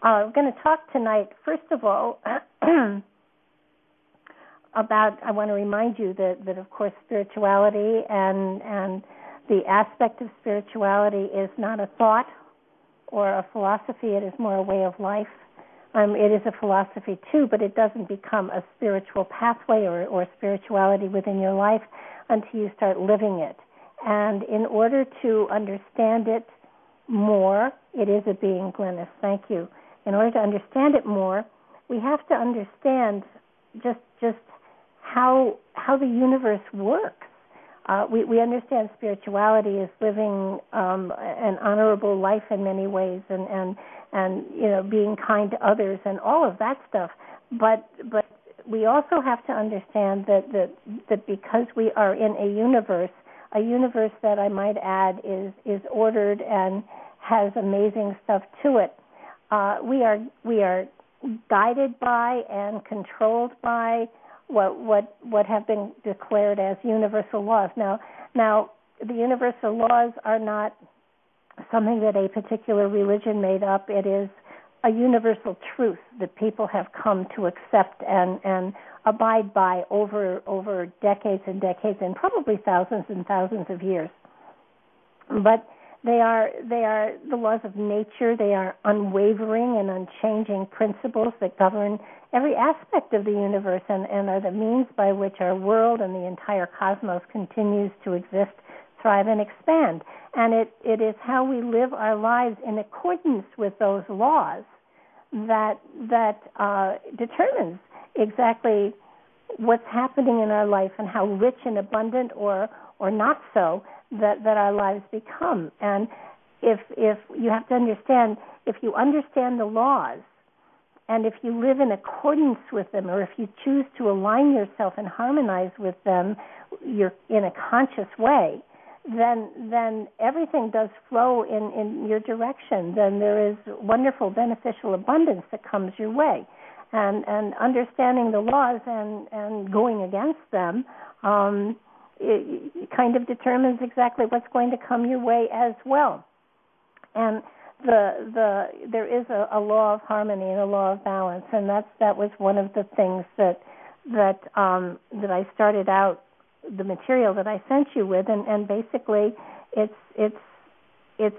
I'm going to talk tonight, first of all, about, I want to remind you that of course, spirituality and the aspect of spirituality is not a thought or a philosophy. It is more a way of life. It is a philosophy too, but it doesn't become a spiritual pathway or spirituality within your life until you start living it. And in order to understand it more, it is a being, Glynis, thank you. In order to understand it more, we have to understand just how the universe works. We understand spirituality is living an honorable life in many ways, and you know, being kind to others and all of that stuff. But we also have to understand that because we are in a universe that I might add is ordered and has amazing stuff to it. We are guided by and controlled by what have been declared as universal laws. Now the universal laws are not something that a particular religion made up. It is a universal truth that people have come to accept and abide by over decades and decades and probably thousands and thousands of years. But They are the laws of nature. They are unwavering and unchanging principles that govern every aspect of the universe and are the means by which our world and the entire cosmos continues to exist, thrive, and expand. And it is how we live our lives in accordance with those laws that determines exactly what's happening in our life and how rich and abundant or not so that our lives become. And if you have to understand, if you understand the laws and if you live in accordance with them, or if you choose to align yourself and harmonize with them, you're in a conscious way, then everything does flow in your direction. Then there is wonderful, beneficial abundance that comes your way. And understanding the laws and going against them, it kind of determines exactly what's going to come your way as well. And there is a law of harmony and a law of balance, and that was one of the things that I started out the material that I sent you with, and basically it's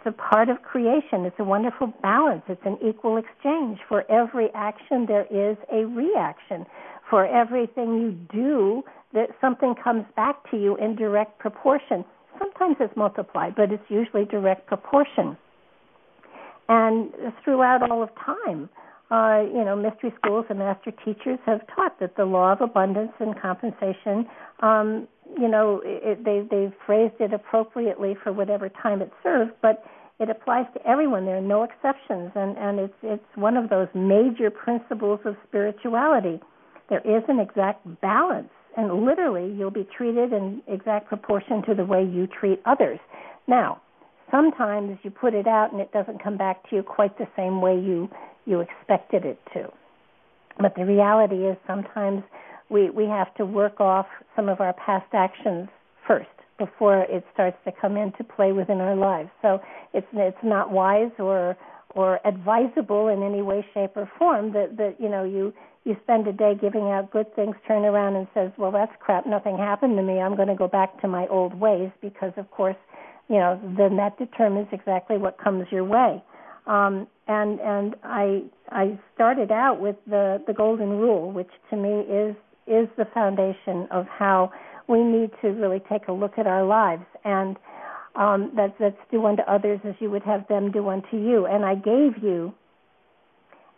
a part of creation. It's a wonderful balance. It's an equal exchange. For every action, there is a reaction. For everything you do, that something comes back to you in direct proportion. Sometimes it's multiplied, but it's usually direct proportion. And throughout all of time, mystery schools and master teachers have taught that the law of abundance and compensation, they've phrased it appropriately for whatever time it serves, but it applies to everyone. There are no exceptions, and it's one of those major principles of spirituality. There is an exact balance, and literally you'll be treated in exact proportion to the way you treat others. Now, sometimes you put it out and it doesn't come back to you quite the same way you expected it to. But the reality is sometimes we have to work off some of our past actions first before it starts to come into play within our lives. So it's not wise or advisable in any way, shape, or form that you know you spend a day giving out good things, turn around and says, well, that's crap, nothing happened to me, I'm going to go back to my old ways, because, of course, you know, then that determines exactly what comes your way. And I started out with the golden rule, which to me is the foundation of how we need to really take a look at our lives, and that's do unto others as you would have them do unto you. And I gave you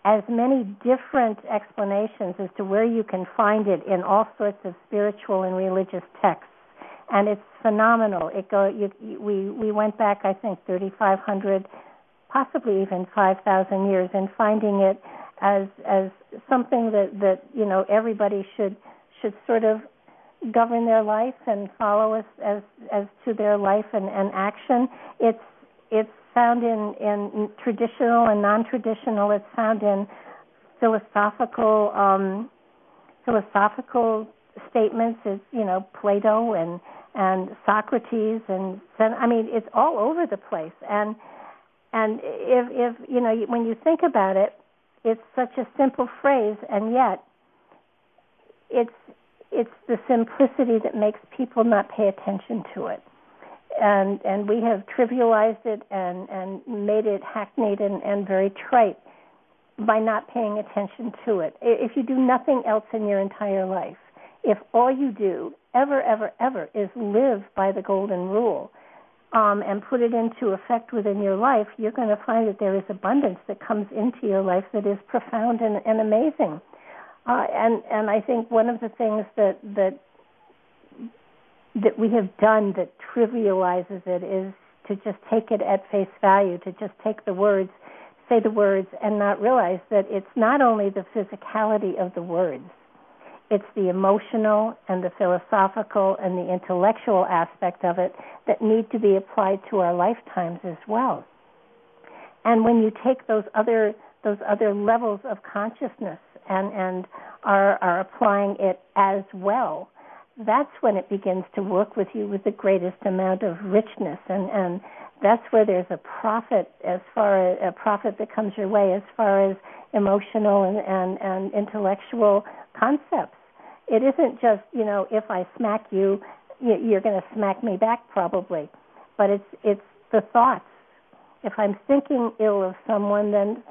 as many different explanations as to where you can find it in all sorts of spiritual and religious texts, and it's phenomenal. We went back, I think, 3,500, possibly even 5,000 years, and finding it as something that you know everybody should sort of govern their life and follow us as to their life and action. It's found in traditional and non-traditional. It's found in philosophical statements. It's, you know, Plato and Socrates and I mean it's all over the place. And if you know, when you think about it, it's such a simple phrase, and yet it's the simplicity that makes people not pay attention to it. And we have trivialized it and made it hackneyed and very trite by not paying attention to it. If you do nothing else in your entire life, if all you do ever, ever, ever is live by the golden rule and put it into effect within your life, you're going to find that there is abundance that comes into your life that is profound and amazing. And I think one of the things that we have done that trivializes it is to just take it at face value, to just take the words, say the words, and not realize that it's not only the physicality of the words, it's the emotional and the philosophical and the intellectual aspect of it that need to be applied to our lifetimes as well. And when you take those other levels of consciousness and are applying it as well, that's when it begins to work with you with the greatest amount of richness, and that's where there's a profit that comes your way as far as emotional and intellectual concepts. It isn't just, you know, if I smack you, you're going to smack me back probably, but it's the thoughts. If I'm thinking ill of someone, then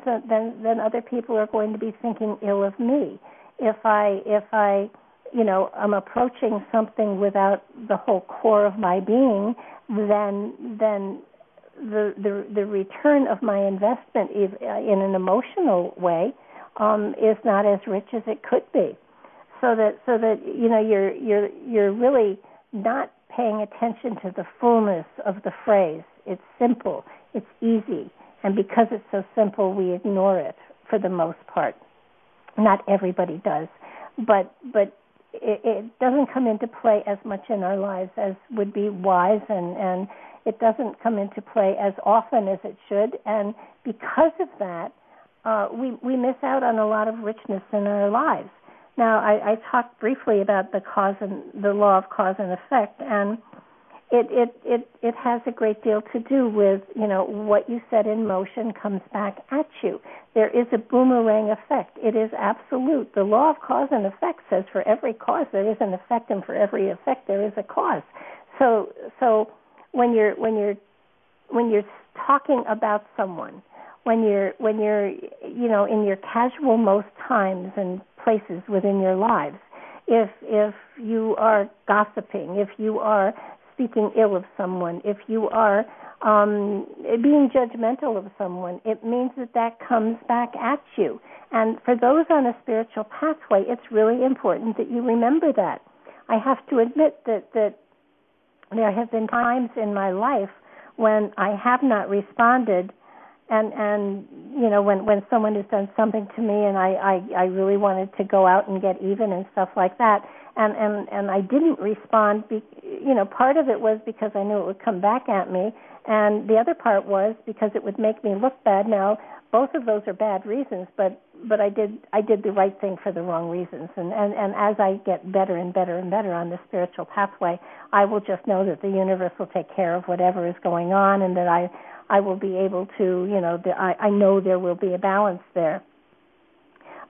other people are going to be thinking ill of me. If I you know, I'm approaching something without the whole core of my being, then the return of my investment in an emotional way is not as rich as it could be. So that you know you're really not paying attention to the fullness of the phrase. It's simple. It's easy, and because it's so simple, we ignore it for the most part. Not everybody does, but it doesn't come into play as much in our lives as would be wise, and it doesn't come into play as often as it should, and because of that, we miss out on a lot of richness in our lives. Now, I talked briefly about the law of cause and effect, and It has a great deal to do with, you know, what you set in motion comes back at you. There is a boomerang effect. It is absolute. The law of cause and effect says for every cause there is an effect, and for every effect there is a cause. So when you're talking about someone, when you're you know, in your casual most times and places within your lives, if you are gossiping, if you are speaking ill of someone, if you are being judgmental of someone, it means that comes back at you. And for those on a spiritual pathway, it's really important that you remember that. I have to admit that there have been times in my life when I have not responded, and you know, when someone has done something to me, and I really wanted to go out and get even and stuff like that, And I didn't respond. Part of it was because I knew it would come back at me, and the other part was because it would make me look bad. Now, both of those are bad reasons, but I did the right thing for the wrong reasons. And as I get better and better and better on the spiritual pathway, I will just know that the universe will take care of whatever is going on, and that I will be able to, I know there will be a balance there.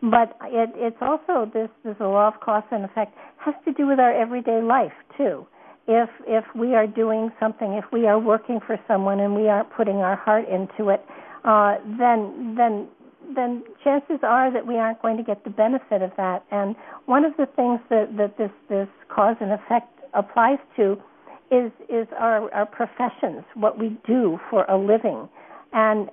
But it's also this law of cause and effect has to do with our everyday life, too. If we are doing something, if we are working for someone and we aren't putting our heart into it, then chances are that we aren't going to get the benefit of that. And one of the things that this cause and effect applies to is our professions, what we do for a living. And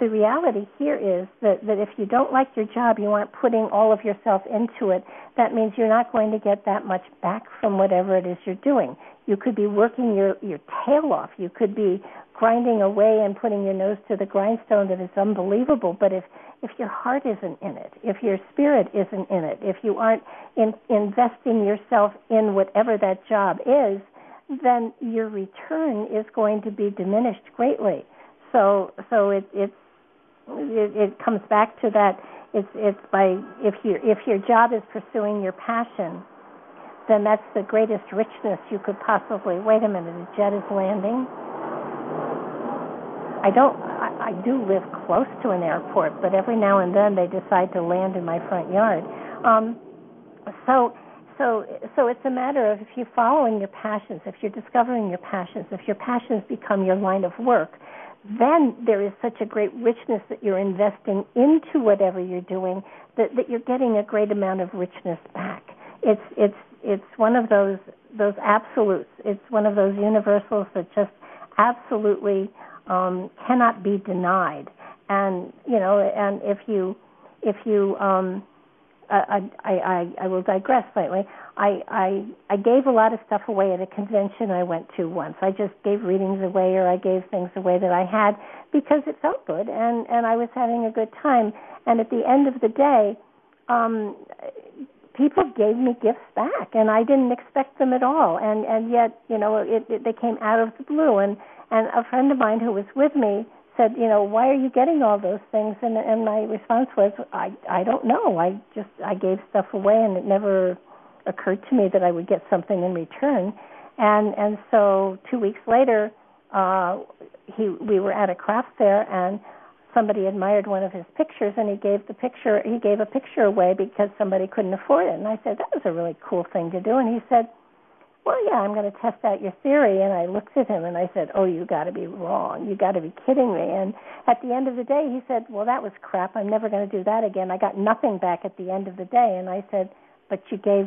the reality here is that if you don't like your job, you aren't putting all of yourself into it, that means you're not going to get that much back from whatever it is you're doing. You could be working your tail off. You could be grinding away and putting your nose to the grindstone that is unbelievable, but if your heart isn't in it, if your spirit isn't in it, if you aren't investing yourself in whatever that job is, then your return is going to be diminished greatly. So it comes back to that. It's like if your job is pursuing your passion, then that's the greatest richness you could possibly. Wait a minute, a jet is landing. I do live close to an airport, but every now and then they decide to land in my front yard. So it's a matter of if you're following your passions, if you're discovering your passions, if your passions become your line of work, then there is such a great richness that you're investing into whatever you're doing that you're getting a great amount of richness back. It's one of those absolutes. It's one of those universals that just absolutely cannot be denied. And I will digress slightly. I gave a lot of stuff away at a convention I went to once. I just gave readings away, or I gave things away that I had because it felt good and I was having a good time. And at the end of the day, people gave me gifts back, and I didn't expect them at all. And yet, they came out of the blue. And a friend of mine who was with me said, why are you getting all those things? And my response was, I don't know. I gave stuff away, and it never occurred to me that I would get something in return. And so 2 weeks later, we were at a craft fair, and somebody admired one of his pictures, and he gave a picture away because somebody couldn't afford it. And I said, that was a really cool thing to do. And he said, well, yeah, I'm going to test out your theory. And I looked at him and I said, oh, you got to be wrong. You got to be kidding me. And at the end of the day, he said, well, that was crap. I'm never going to do that again. I got nothing back at the end of the day. And I said, but you gave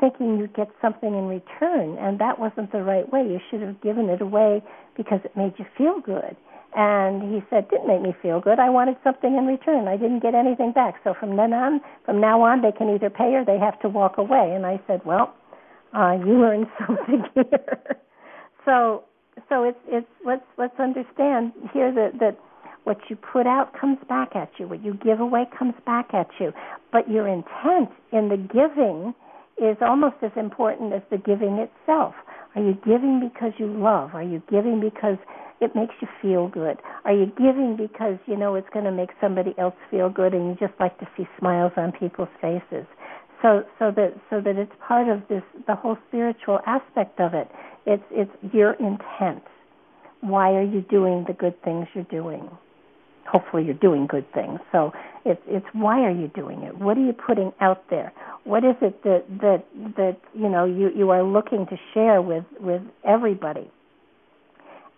thinking you'd get something in return, and that wasn't the right way. You should have given it away because it made you feel good. And he said, didn't make me feel good. I wanted something in return. I didn't get anything back. So from now on, they can either pay or they have to walk away. And I said, well, you learned something here. So it's let's understand here that what you put out comes back at you. What you give away comes back at you. But your intent in the giving is almost as important as the giving itself. Are you giving because you love? Are you giving because it makes you feel good? Are you giving because you know it's going to make somebody else feel good and you just like to see smiles on people's faces? So that it's part of this, the whole spiritual aspect of it. It's your intent. Why are you doing the good things you're doing? Hopefully you're doing good things. So it's why are you doing it? What are you putting out there? What is it that you are looking to share with everybody?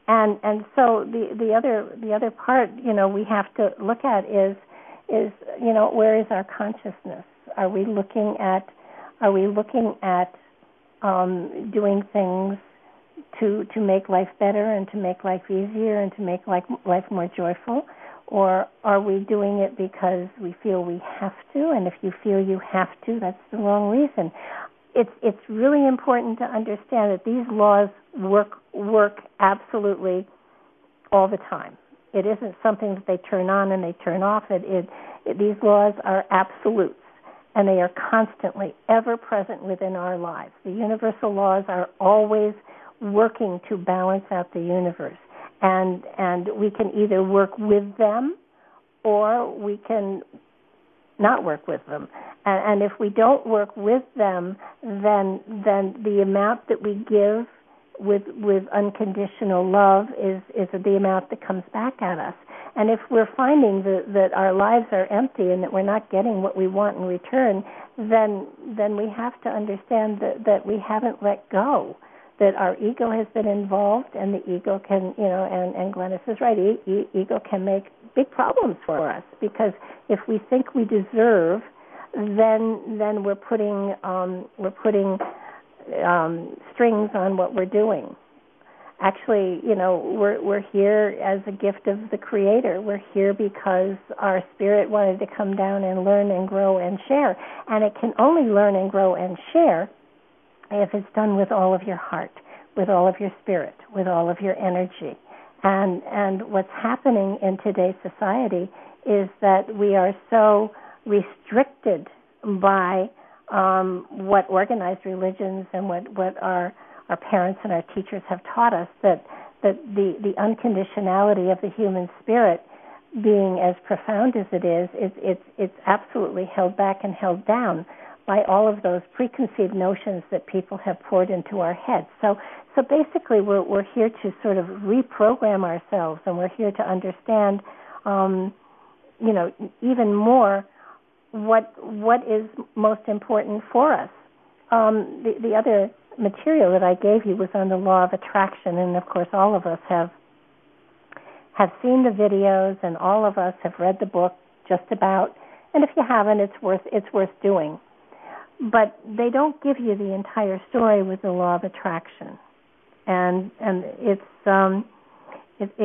And so the other part we have to look at is where is our consciousness? Are we looking at doing things to make life better and to make life easier and to make life more joyful? Or are we doing it because we feel we have to? And if you feel you have to, that's the wrong reason. It's really important to understand that these laws work absolutely all the time. It isn't something that they turn on and they turn off. These laws are absolutes. and they are constantly ever present within our lives. The universal laws are always working to balance out the universe, and we can either work with them or we can not work with them. And if we don't work with them, then the amount that we give with unconditional love is the amount that comes back at us. And if we're finding that our lives are empty and that we're not getting what we want in return, then we have to understand that we haven't let go, that our ego has been involved, and the ego can, and Glynis is right, ego can make big problems for us, because if we think we deserve, then we're putting strings on what we're doing. Actually, we're here as a gift of the Creator. We're here because our spirit wanted to come down and learn and grow and share. And it can only learn and grow and share if it's done with all of your heart, with all of your spirit, with all of your energy. And what's happening in today's society is that we are so restricted by what organized religions and what our parents and our teachers have taught us, that the unconditionality of the human spirit, being as profound as it is, it's absolutely held back and held down by all of those preconceived notions that people have poured into our heads. So basically, we're here to sort of reprogram ourselves, and we're here to understand, even more what is most important for us. The other material that I gave you was on the law of attraction, and of course all of us have seen the videos, and all of us have read the book just about, and if you haven't, it's worth doing. But they don't give you the entire story with the law of attraction, and it's they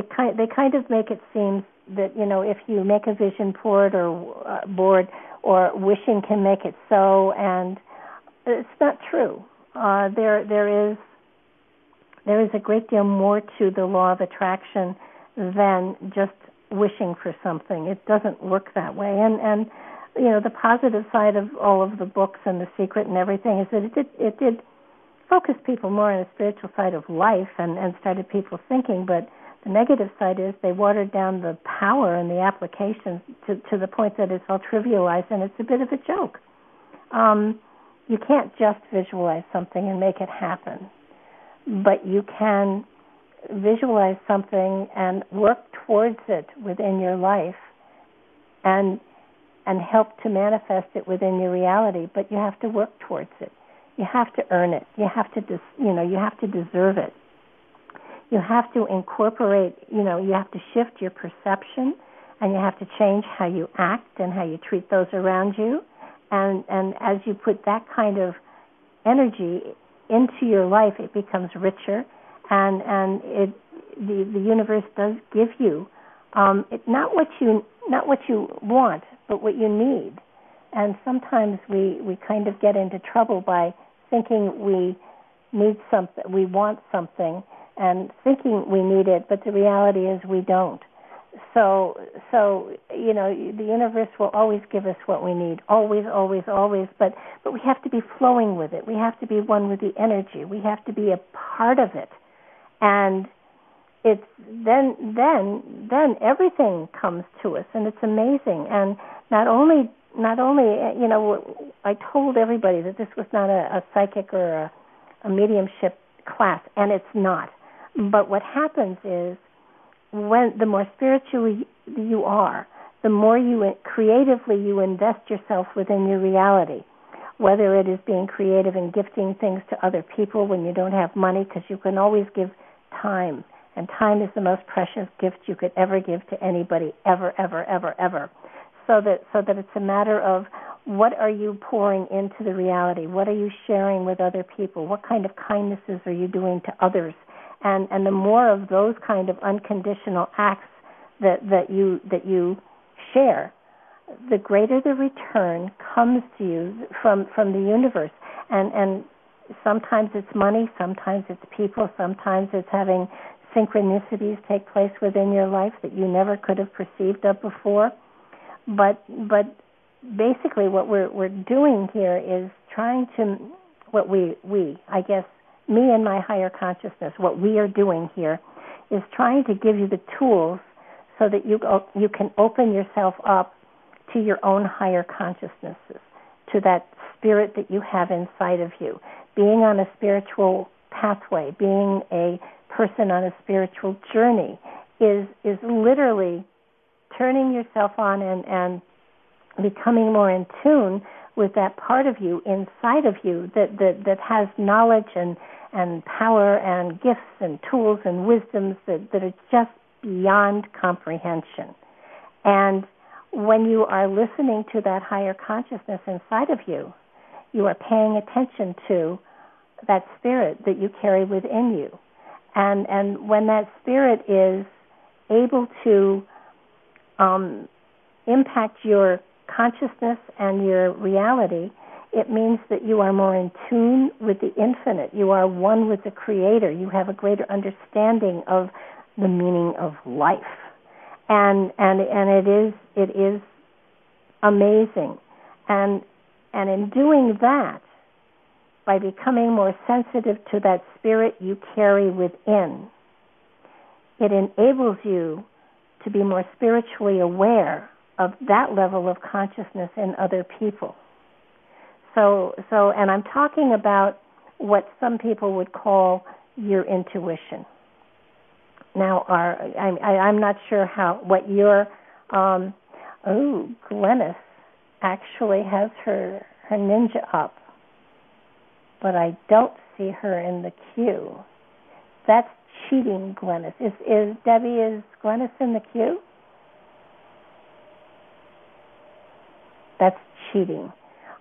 kind of make it seem that if you make a vision board or wishing can make it so, and it's not true. There is a great deal more to the law of attraction than just wishing for something. It doesn't work that way. And the positive side of all of the books and The Secret and everything is that it did focus people more on the spiritual side of life and started people thinking. But the negative side is they watered down the power and the application to the point that it's all trivialized and it's a bit of a joke. You can't just visualize something and make it happen, but you can visualize something and work towards it within your life and help to manifest it within your reality, but you have to work towards it. You have to earn it. You have to you have to deserve it. You have to incorporate, you have to shift your perception, and you have to change how you act and how you treat those around you. And as you put that kind of energy into your life, it becomes richer, and the universe does give you not what you want, but what you need. And sometimes we kind of get into trouble by thinking we need something, we want something, and thinking we need it, but the reality is we don't. So the universe will always give us what we need, always, always, always, but we have to be flowing with it. We have to be one with the energy. We have to be a part of it. And it's then everything comes to us, and it's amazing. And not only I told everybody that this was not a psychic or a mediumship class, and it's not. But what happens is, when the more spiritual you are, the more you creatively you invest yourself within your reality, whether it is being creative and gifting things to other people when you don't have money, because you can always give time, and time is the most precious gift you could ever give to anybody, ever, ever, ever, ever. So that it's a matter of what are you pouring into the reality? What are you sharing with other people? What kind of kindnesses are you doing to others? And the more of those kind of unconditional acts that you share, the greater the return comes to you from the universe. And sometimes it's money, sometimes it's people, sometimes it's having synchronicities take place within your life that you never could have perceived of before. But basically what we're doing here is trying to, what we I guess, me and my higher consciousness, what we are doing here is trying to give you the tools so that you can open yourself up to your own higher consciousnesses, to that spirit that you have inside of you, being on a spiritual pathway, being a person on a spiritual journey is literally turning yourself on and becoming more in tune with that part of you inside of you that has knowledge and power and gifts and tools and wisdoms that are just beyond comprehension. And when you are listening to that higher consciousness inside of you, you are paying attention to that spirit that you carry within you. And when that spirit is able to impact your consciousness and your reality, it means that you are more in tune with the infinite. You are one with the Creator. You have a greater understanding of the meaning of life. And it is amazing. And in doing that, by becoming more sensitive to that spirit you carry within, it enables you to be more spiritually aware of that level of consciousness in other people. So, and I'm talking about what some people would call your intuition. Now, I'm not sure what your Glynis actually has her ninja up, but I don't see her in the queue. That's cheating, Glynis. Is Glynis in the queue? That's cheating.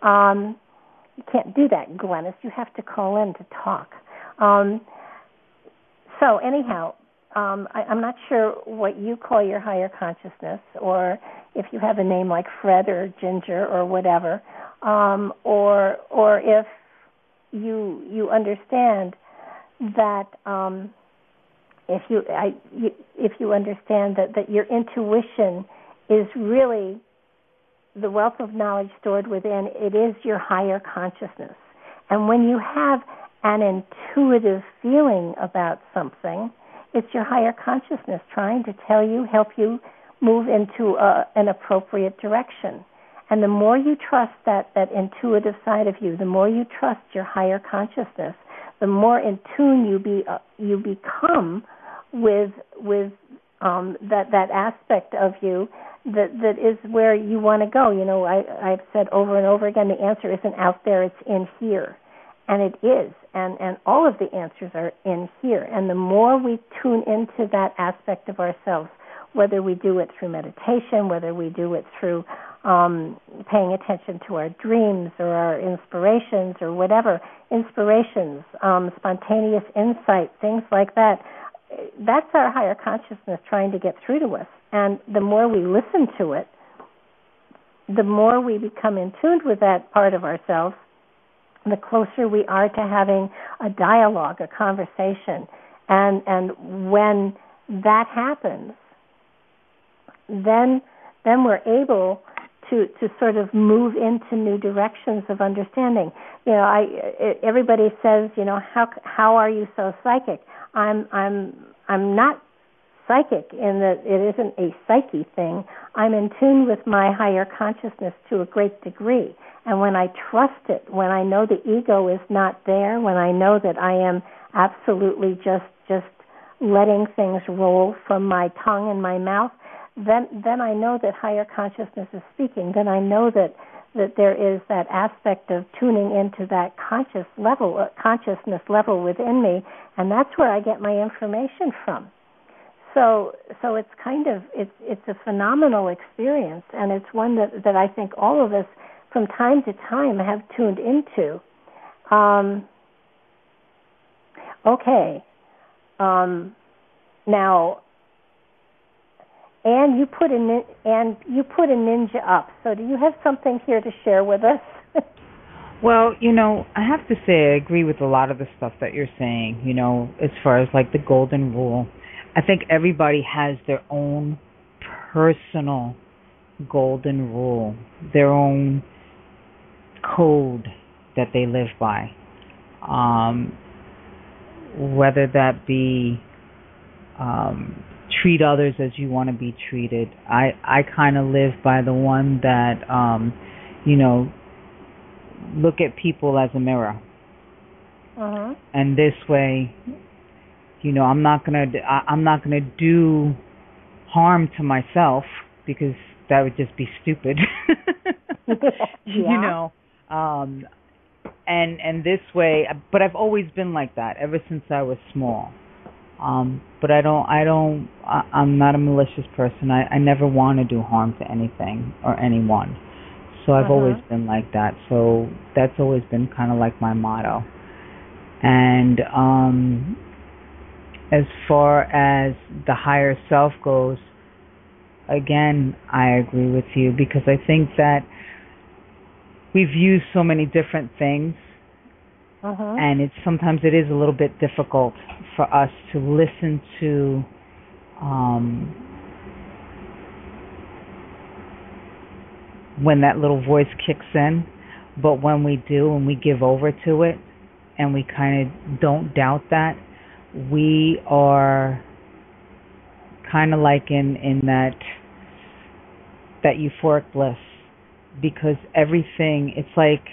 You can't do that, Glynis. You have to call in to talk. So anyhow, I'm not sure what you call your higher consciousness, or if you have a name like Fred or Ginger or whatever, or if you understand that if you understand that your intuition is really the wealth of knowledge stored within. It is your higher consciousness. And when you have an intuitive feeling about something, it's your higher consciousness trying to tell you, help you move into an appropriate direction. And the more you trust that intuitive side of you, the more you trust your higher consciousness, the more in tune you become with that aspect of you that is where you want to go. You know, I've said over and over again, the answer isn't out there, it's in here. And it is. And all of the answers are in here. And the more we tune into that aspect of ourselves, whether we do it through meditation, whether we do it through paying attention to our dreams or our inspirations or whatever, spontaneous insight, things like that. That's our higher consciousness trying to get through to us. And the more we listen to it, the more we become in tune with that part of ourselves, the closer we are to having a dialogue, a conversation. And when that happens, then we're able to sort of move into new directions of understanding. You know, everybody says, you know, how are you so psychic? I'm not psychic in that it isn't a psyche thing. I'm in tune with my higher consciousness to a great degree. And when I trust it, when I know the ego is not there, when I know that I am absolutely just letting things roll from my tongue and my mouth, Then I know that higher consciousness is speaking. Then I know that there is that aspect of tuning into that consciousness level within me, and that's where I get my information from. So it's kind of it's a phenomenal experience, and it's one that I think all of us from time to time have tuned into. Now. And you put a ninja up. So do you have something here to share with us? Well, you know, I have to say I agree with a lot of the stuff that you're saying, you know, as far as like the golden rule. I think everybody has their own personal golden rule, their own code that they live by, whether that be treat others as you want to be treated. I kind of live by the one that, look at people as a mirror. Uh-huh. And this way, I'm not gonna do harm to myself, because that would just be stupid. Yeah. And this way, but I've always been like that ever since I was small. But I'm not a malicious person. I never want to do harm to anything or anyone. So I've always been like that. So that's always been kind of like my motto. And as far as the higher self goes, again, I agree with you, because I think that we've used so many different things, and sometimes it is a little bit difficult for us to listen to when that little voice kicks in. But when we do, and we give over to it, and we kind of don't doubt that, we are kind of like in that euphoric bliss, because everything, it's like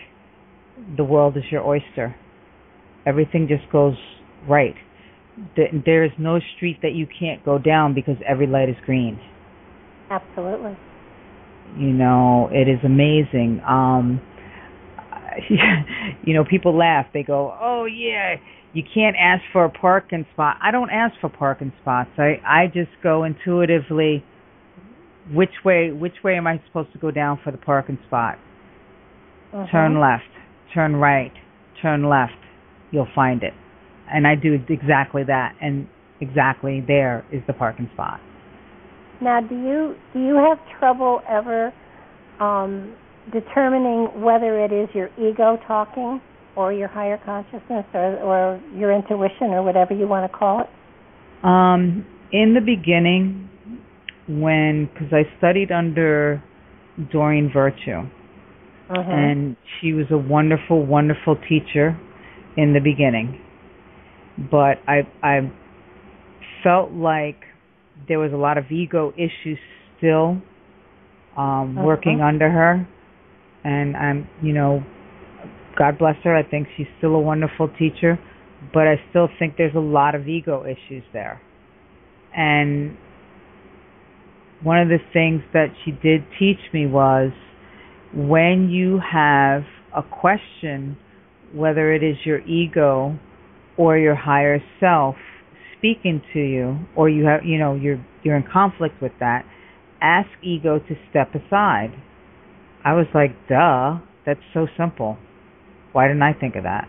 the world is your oyster. Everything just goes right. There is no street that you can't go down, because every light is green. Absolutely. It is amazing. People laugh. They go, "Oh yeah, you can't ask for a parking spot." I don't ask for parking spots. I just go intuitively. Which way am I supposed to go down for the parking spot? Turn left, turn right, turn left. You'll find it. And I do exactly that, and exactly there is the parking spot. Now, do you have trouble ever determining whether it is your ego talking, or your higher consciousness, or your intuition, or whatever you want to call it? In the beginning, because I studied under Doreen Virtue, and she was a wonderful, wonderful teacher in the beginning. But I felt like there was a lot of ego issues still working under her. And I'm, God bless her. I think she's still a wonderful teacher, but I still think there's a lot of ego issues there. And one of the things that she did teach me was, when you have a question, whether it is your ego or your higher self speaking to you, or you have, you're in conflict with that, ask ego to step aside. I was like, duh, that's so simple. Why didn't I think of that?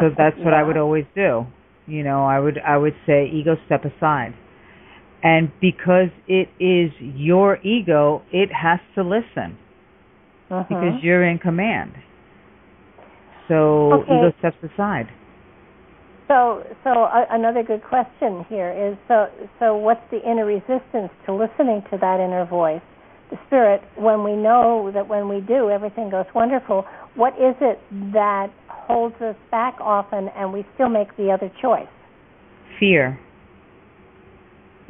So that's what I would always do. I would say, ego, step aside. And because it is your ego, it has to listen, because you're in command. So ego steps aside. So another good question here is, so what's the inner resistance to listening to that inner voice, the spirit, when we know that when we do, everything goes wonderful? What is it that holds us back often, and we still make the other choice? Fear.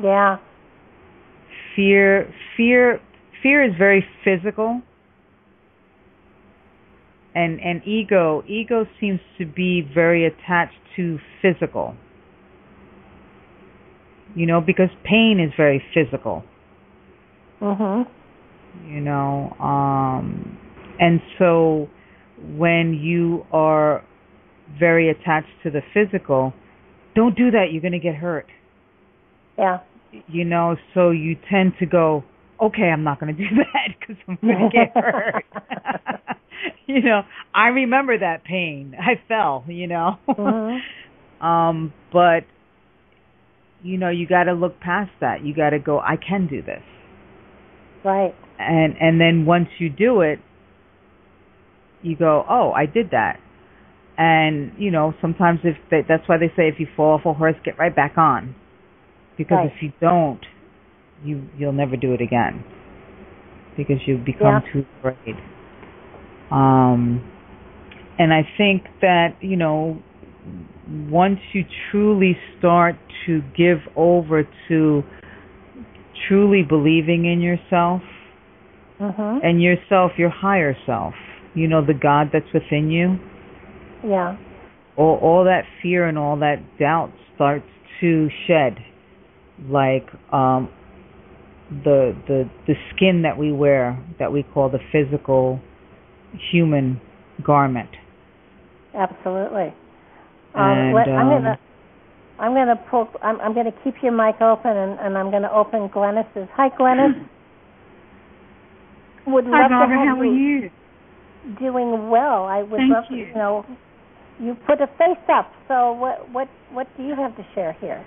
Yeah. Fear is very physical. And ego seems to be very attached to physical. Because pain is very physical. And so when you are very attached to the physical, don't do that, you're going to get hurt. Yeah. So you tend to go, okay, I'm not going to do that because I'm going to get hurt. I remember that pain. I fell, but, you got to look past that. You got to go, I can do this. Right. And then once you do it, you go, oh, I did that. And, sometimes that's why they say, if you fall off a horse, get right back on. Because if you don't, you'll never do it again. because you become too afraid. And I think that, you know, once you truly start to give over to truly believing in yourself and yourself, your higher self, you know, the God that's within you. Yeah. All that fear and all that doubt starts to shed, like the skin that we wear, that we call the physical human garment. Absolutely. And, I'm going to keep your mic open, and I'm going to open Glynis's. Hi, Glynis. Hi, Barbara. How are you? Doing well. I would love to, you know, you put a face up. So what do you have to share here?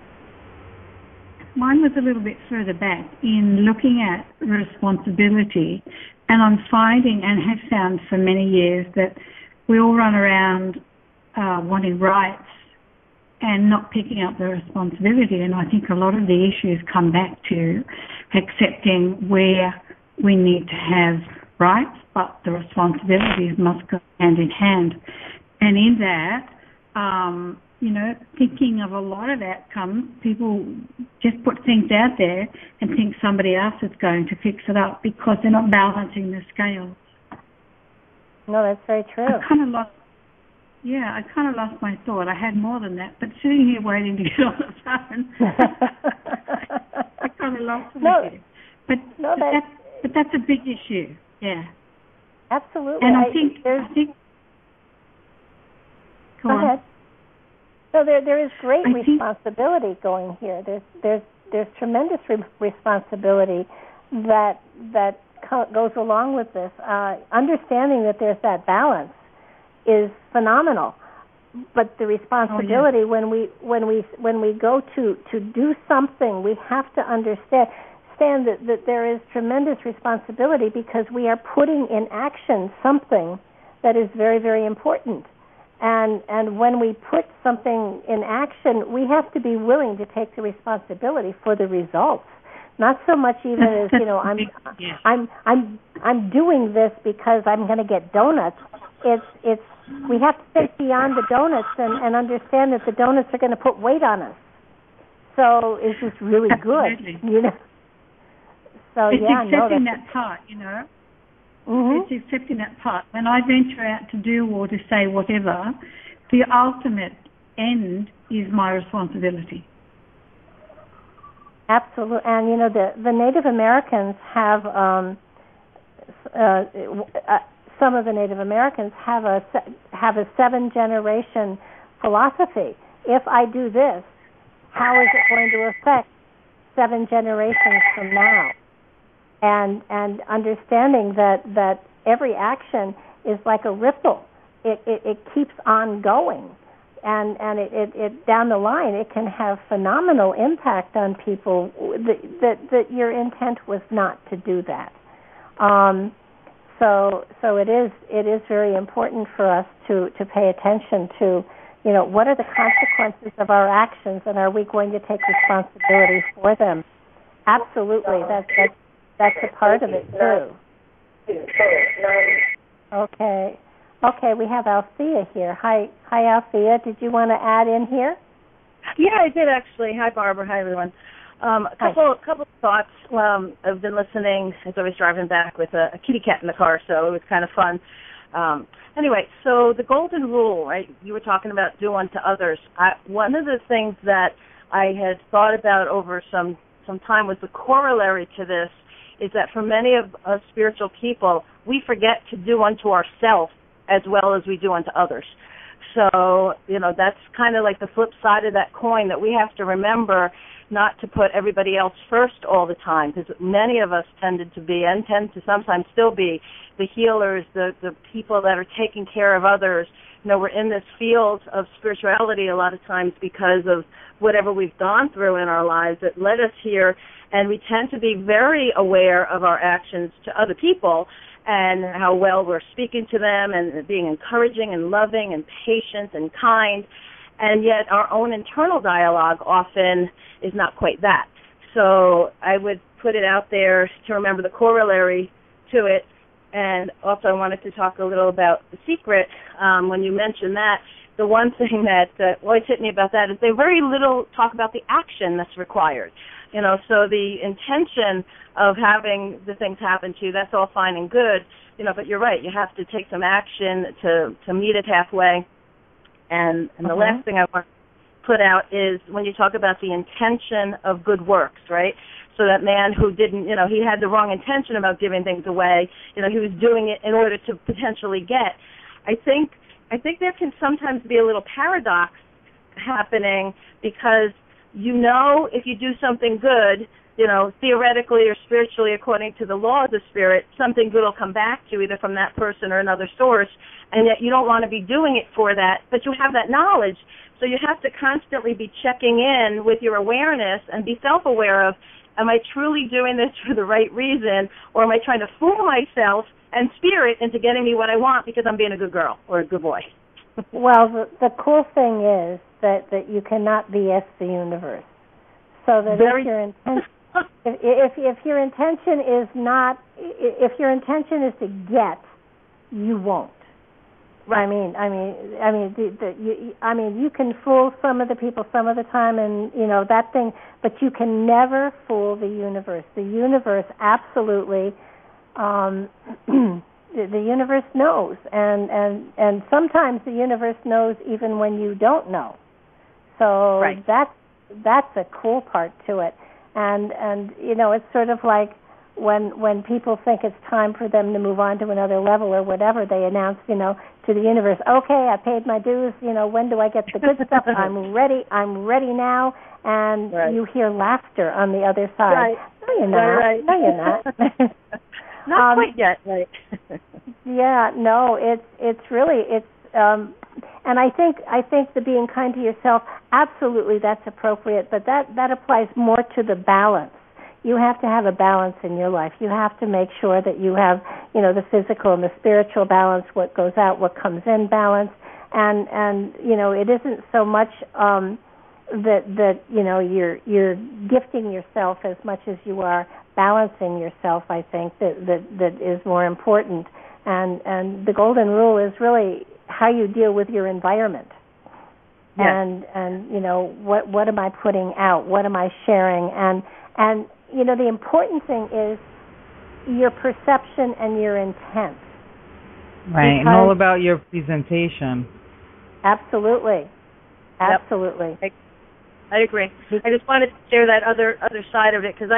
Mine was a little bit further back in looking at responsibility, and I'm finding and have found for many years that we all run around wanting rights and not picking up the responsibility. And I think a lot of the issues come back to accepting where we need to have rights, but the responsibilities must go hand in hand. And in that, you know, thinking of a lot of outcomes, people just put things out there and think somebody else is going to fix it up because they're not balancing the scales. No, that's very true. I kind of lost my thought. I had more than that, but sitting here waiting to get on the phone, I kind of lost it. But that's a big issue. Yeah. Absolutely. And I think go ahead. So there is great responsibility going here. There's tremendous responsibility that goes along with this. Understanding that there's that balance is phenomenal, but the responsibility when we go to do something, we have to understand that there is tremendous responsibility because we are putting in action something that is very, very important. And when we put something in action, we have to be willing to take the responsibility for the results. Not so much even as, you know, I'm doing this because I'm going to get donuts. It's we have to think beyond the donuts and understand that the donuts are going to put weight on us. So is this really good? You know. So it's accepting that part, you know. Mm-hmm. It's accepting that part. When I venture out to do or to say whatever, the ultimate end is my responsibility. Absolutely. And, you know, the Native Americans have, some of the Native Americans have a 7-generation philosophy. If I do this, how is it going to affect 7 generations from now? And understanding that every action is like a ripple. It keeps on going. And it down the line, it can have phenomenal impact on people that your intent was not to do that. So it is very important for us to pay attention to, you know, what are the consequences of our actions, and are we going to take responsibility for them? Absolutely. That's a part of it, too. Okay. Okay, we have Althea here. Hi, Althea. Did you want to add in here? Yeah, I did, actually. Hi, Barbara. Hi, everyone. A couple of thoughts. I've been listening. I was always driving back with a kitty cat in the car, so it was kind of fun. Anyway, so the golden rule, right? You were talking about do unto others. One of the things that I had thought about over some time was the corollary to this, is that for many of us spiritual people, we forget to do unto ourselves as well as we do unto others. So, you know, that's kind of like the flip side of that coin, that we have to remember not to put everybody else first all the time, because many of us tended to be, and tend to sometimes still be, the healers, the people that are taking care of others. You know, we're in this field of spirituality a lot of times because of whatever we've gone through in our lives that led us here, and we tend to be very aware of our actions to other people and how well we're speaking to them and being encouraging and loving and patient and kind, and yet our own internal dialogue often is not quite that. So I would put it out there to remember the corollary to it. And also I wanted to talk a little about The Secret. When you mentioned that, the one thing that always hit me about that is they very little talk about the action that's required. You know, so the intention of having the things happen to you, that's all fine and good, you know, but you're right, you have to take some action to meet it halfway. And the last thing I want to put out is when you talk about the intention of good works, right? So that man who didn't, you know, he had the wrong intention about giving things away, you know, he was doing it in order to potentially get. I think there can sometimes be a little paradox happening because, you know, if you do something good, you know, theoretically or spiritually, according to the law of the spirit, something good will come back to you either from that person or another source, and yet you don't want to be doing it for that, but you have that knowledge. So you have to constantly be checking in with your awareness and be self-aware of, am I truly doing this for the right reason, or am I trying to fool myself and spirit into getting me what I want because I'm being a good girl or a good boy? Well, the cool thing is that you cannot BS the universe. So that if your intention is not, if your intention is to get, you won't. Right. I mean, you can fool some of the people some of the time, and you know that thing, but you can never fool the universe. The universe absolutely, the universe knows, and sometimes the universe knows even when you don't know. So right. That's a cool part to it, and you know it's sort of like when people think it's time for them to move on to another level or whatever, they announce, you know, to the universe, okay, I paid my dues. You know, when do I get the good stuff? I'm ready. I'm ready now. And right. You hear laughter on the other side. Right. No, you're not. Right. No, you're not. Not quite yet. Right. Yeah. No. It's really. And I think the being kind to yourself, absolutely, that's appropriate, but that applies more to the balance. You have to have a balance in your life. You have to make sure that you have, you know, the physical and the spiritual balance, what goes out, what comes in balance, and you know, it isn't so much that you know you're gifting yourself as much as you are balancing yourself. I think that is more important. And the golden rule is really how you deal with your environment. Yes. And you know, what am I putting out? What am I sharing? And you know, the important thing is your perception and your intent. Right, and all about your presentation. Absolutely. Absolutely. Yep. I agree. I just wanted to share that other side of it, because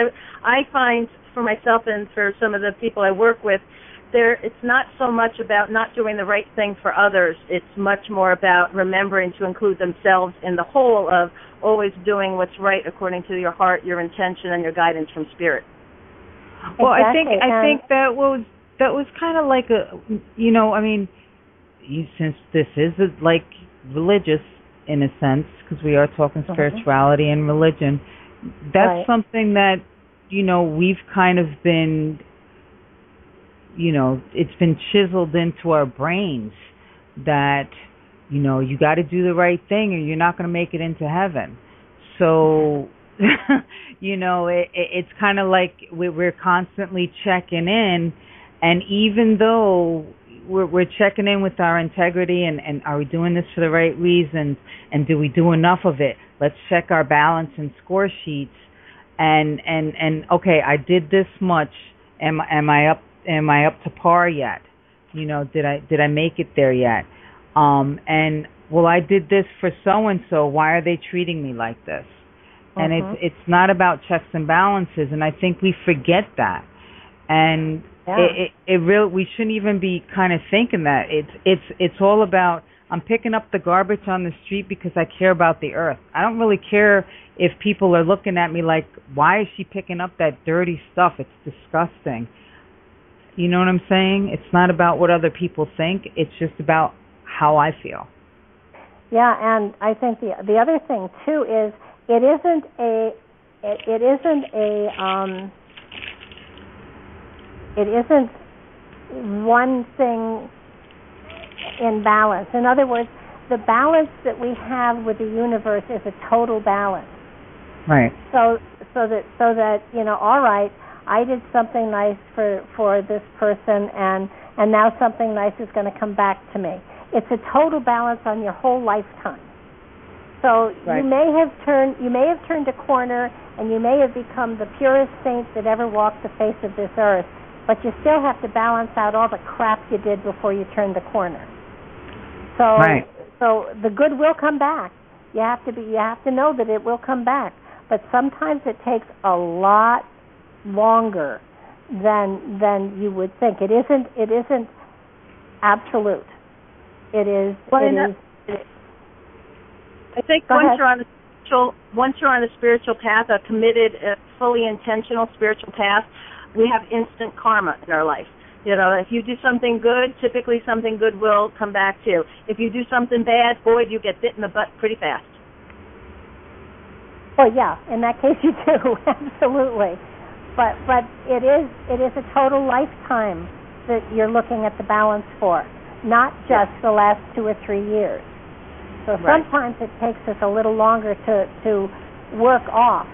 I find for myself and for some of the people I work with, it's not so much about not doing the right thing for others. It's much more about remembering to include themselves in the whole of always doing what's right according to your heart, your intention, and your guidance from spirit. Exactly. Well, I think that was kind of like you know, I mean, since this is like religious in a sense, because we are talking spirituality and religion, that's right. Something that, you know, we've kind of been... you know, it's been chiseled into our brains that, you know, you got to do the right thing or you're not going to make it into heaven. So, you know, it's kind of like we're constantly checking in, and even though we're checking in with our integrity and are we doing this for the right reasons and do we do enough of it? Let's check our balance and score sheets and okay, I did this much. Am I up to par yet? You know, did I make it there yet? And well, I did this for so and so. Why are they treating me like this? And it's not about checks and balances. And I think we forget that. And yeah. We shouldn't even be kind of thinking that. It's all about I'm picking up the garbage on the street because I care about the earth. I don't really care if people are looking at me like, why is she picking up that dirty stuff? It's disgusting. You know what I'm saying? It's not about what other people think. It's just about how I feel. Yeah, and I think the other thing too is it isn't one thing in balance. In other words, the balance that we have with the universe is a total balance. Right. So that you know, all right. I did something nice for this person, and now something nice is going to come back to me. It's a total balance on your whole lifetime. So right. you may have turned a corner, and you may have become the purest saint that ever walked the face of this earth, but you still have to balance out all the crap you did before you turned the corner. So right. So the good will come back. You have to know that it will come back. But sometimes it takes a lot longer than you would think. It isn't absolute. It is. Well, I think once you're on a spiritual path, a committed, fully intentional spiritual path, we have instant karma in our life. You know, if you do something good, typically something good will come back to you. If you do something bad, boy, you get bit in the butt pretty fast. Well, yeah, in that case you do, absolutely. But it is a total lifetime that you're looking at the balance for, not just the last 2 or 3 years. So sometimes it takes us a little longer to work off,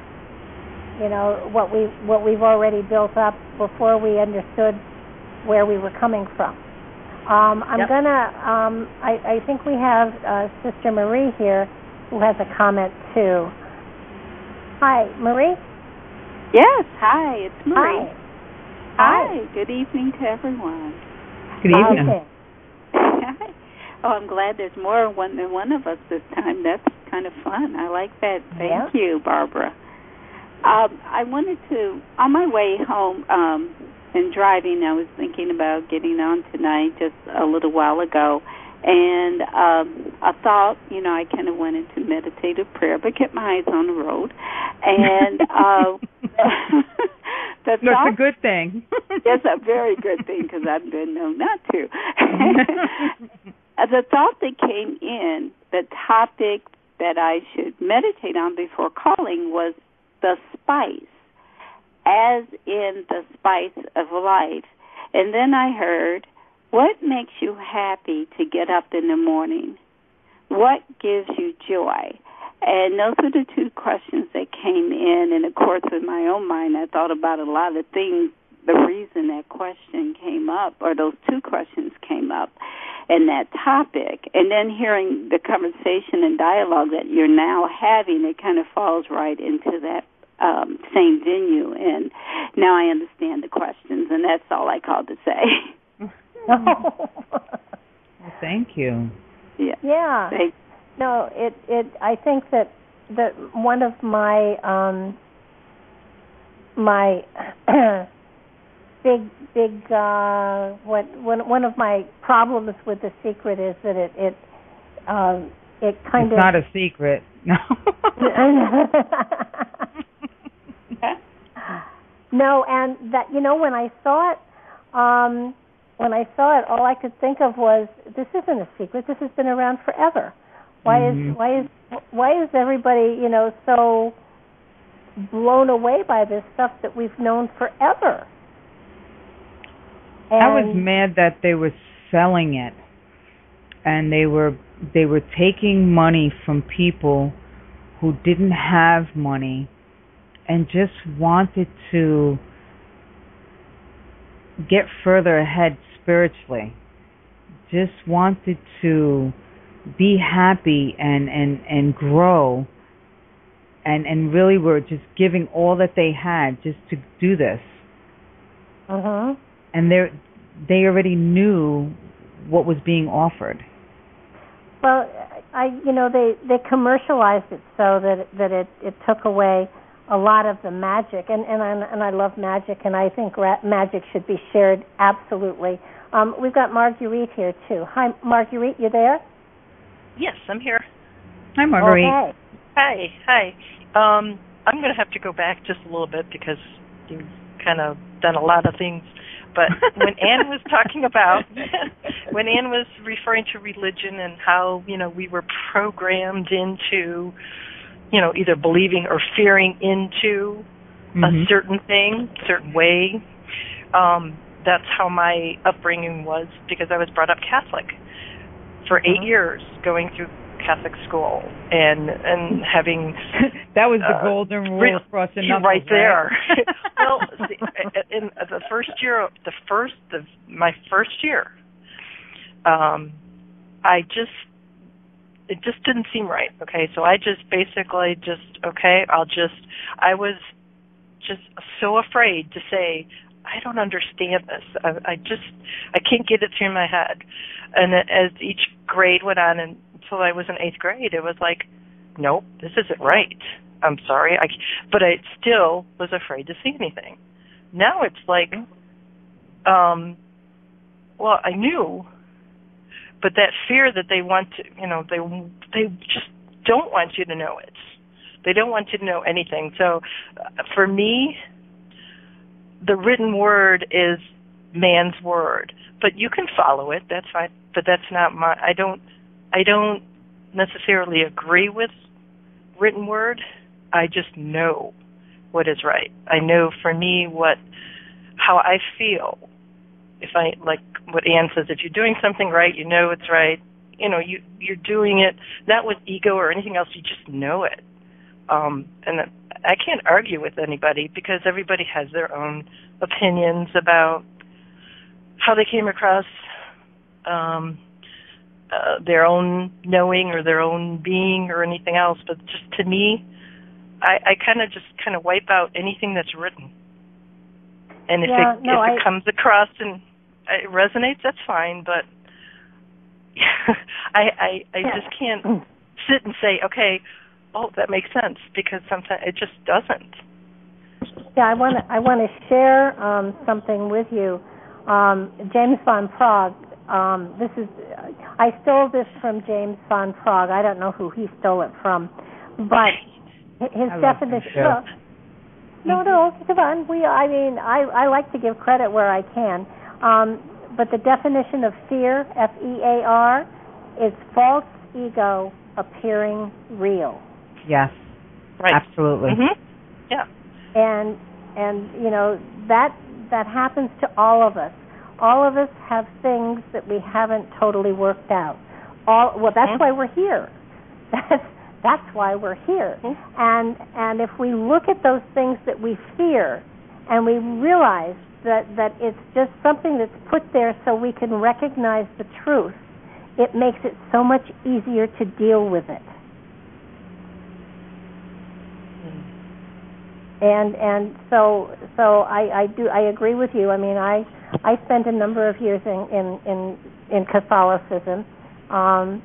you know, what we've already built up before we understood where we were coming from. I think we have Sister Marie here who has a comment too. Hi, Marie? Yes, hi, it's Marie. Hi. Good evening to everyone. Good evening. Okay. Hi. Oh, I'm glad there's more than one of us this time. That's kind of fun. I like that. Thank you, Barbara. I wanted to, on my way home and driving, I was thinking about getting on tonight just a little while ago, and I thought, you know, I kind of went into meditative prayer, but kept my eyes on the road. And that's a good thing. That's a very good thing, because I've been known not to. The thought that came in, the topic that I should meditate on before calling was the spice, as in the spice of life. And then I heard, what makes you happy to get up in the morning? What gives you joy? And those are the two questions that came in. And, of course, in my own mind, I thought about a lot of things. The reason that question came up, or those two questions came up, and that topic, and then hearing the conversation and dialogue that you're now having, it kind of falls right into that same venue. And now I understand the questions, and that's all I called to say. Well, thank you. Yeah. No, I think that one of my one of my problems with The Secret is that it kind of... It's not a secret. No. No, and that, you know, when I saw it, all I could think of was, this isn't a secret. This has been around forever. Why is everybody, you know, so blown away by this stuff that we've known forever? And I was mad that they were selling it, and they were taking money from people who didn't have money and just wanted to get further ahead spiritually, just wanted to be happy and grow, and really were just giving all that they had just to do this. Uh-huh. And they already knew what was being offered. Well, they commercialized it so that it took away a lot of the magic. And I love magic, and I think magic should be shared absolutely. We've got Marguerite here too. Hi, Marguerite, you there? Yes, I'm here. Hi, Marguerite. Okay. Hi. I'm going to have to go back just a little bit because you've kind of done a lot of things. But when Anne was referring to religion and how, you know, we were programmed into, you know, either believing or fearing into a certain thing, certain way, that's how my upbringing was, because I was brought up Catholic for 8 years, going through Catholic school and having that was the golden rule for us in right there. Well, in my first year, it just didn't seem right. Okay, so I just basically I was just so afraid to say, I don't understand this. I can't get it through my head. And as each grade went on until I was in eighth grade, it was like, nope, this isn't right. I'm sorry. But I still was afraid to say anything. Now it's like, well, I knew, but that fear that they want to, they just don't want you to know it. They don't want you to know anything. So for me, the written word is man's word, but you can follow it. That's fine, but that's not my. I don't necessarily agree with written word. I just know what is right. I know for me how I feel. If I like what Anne says, if you're doing something right, you know it's right. You're doing it not with ego or anything else. You just know it, and that, I can't argue with anybody because everybody has their own opinions about how they came across their own knowing or their own being or anything else. But just to me, I kind of wipe out anything that's written. And if it comes across and it resonates, that's fine. But I just can't sit and say, okay, oh, that makes sense, because sometimes it just doesn't. Yeah, I want to share something with you. James Von Prague. I stole this from James Von Prague. I don't know who he stole it from, but his definition. No, come on. I like to give credit where I can. But the definition of fear, F-E-A-R, is false ego appearing real. Yes, right. Absolutely. Mm-hmm. Yeah. And that happens to all of us. All of us have things that we haven't totally worked out. That's why we're here. That's why we're here. Mm-hmm. And if we look at those things that we fear, and we realize that it's just something that's put there so we can recognize the truth, it makes it so much easier to deal with it. And so I agree with you. I mean, I spent a number of years in Catholicism. I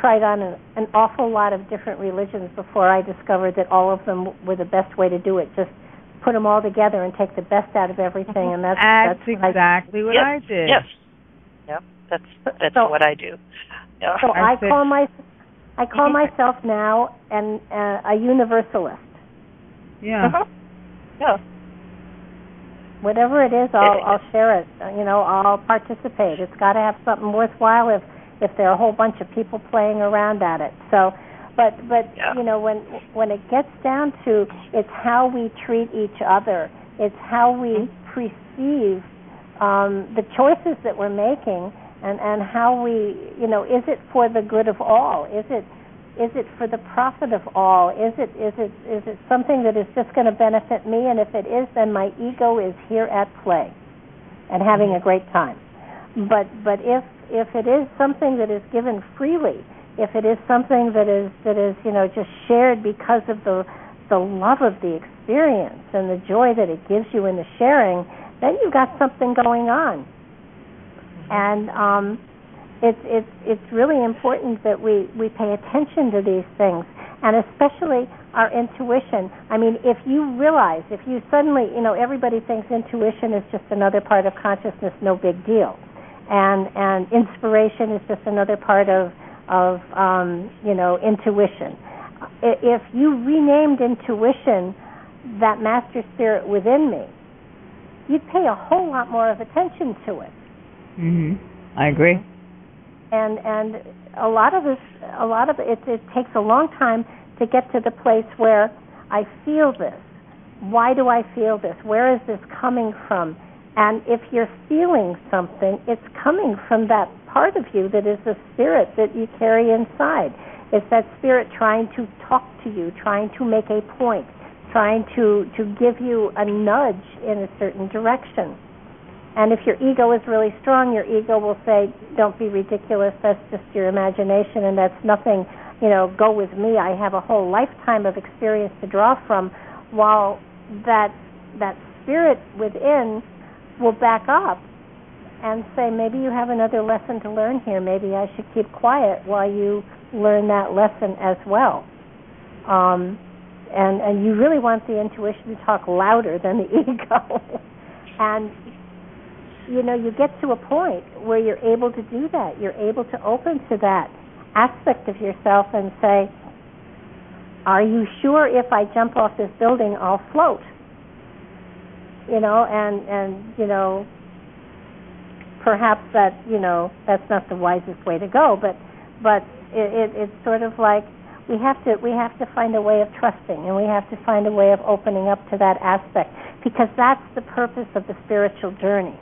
tried on an awful lot of different religions before I discovered that all of them were the best way to do it. Just put them all together and take the best out of everything. And that's exactly what I did. Yes. Yep. That's what I do. Yeah. So I call myself now a universalist. Yeah. Uh-huh. Yeah. Whatever it is, I'll share it. I'll participate. It's got to have something worthwhile if there are a whole bunch of people playing around at it. So, when it gets down to it's how we treat each other, it's how we perceive the choices that we're making, and how we is it for the good of all? Is it for the profit of all? Is it something that is just going to benefit me? And if it is, then my ego is here at play and having a great time. But if it is something that is given freely, if it is something that is just shared because of the love of the experience and the joy that it gives you in the sharing, then you've got something going on. And it's really important that we pay attention to these things, and especially our intuition. I mean, if you suddenly, everybody thinks intuition is just another part of consciousness, no big deal, and inspiration is just another part of intuition. If you renamed intuition that master spirit within me, you'd pay a whole lot more of attention to it. Mhm. I agree. And a lot of it takes a long time to get to the place where I feel this. Why do I feel this? Where is this coming from? And if you're feeling something, it's coming from that part of you that is the spirit that you carry inside. It's that spirit trying to talk to you, trying to make a point, trying to give you a nudge in a certain direction. And if your ego is really strong, your ego will say, don't be ridiculous, that's just your imagination and that's nothing, you know, go with me, I have a whole lifetime of experience to draw from, while that spirit within will back up and say, maybe you have another lesson to learn here, maybe I should keep quiet while you learn that lesson as well. And you really want the intuition to talk louder than the ego. And you know, you get to a point where you're able to do that. You're able to open to that aspect of yourself and say, are you sure if I jump off this building, I'll float? You know, and you know, perhaps that, you know, that's not the wisest way to go, but it's sort of like we have to find a way of trusting, and we have to find a way of opening up to that aspect, because that's the purpose of the spiritual journey.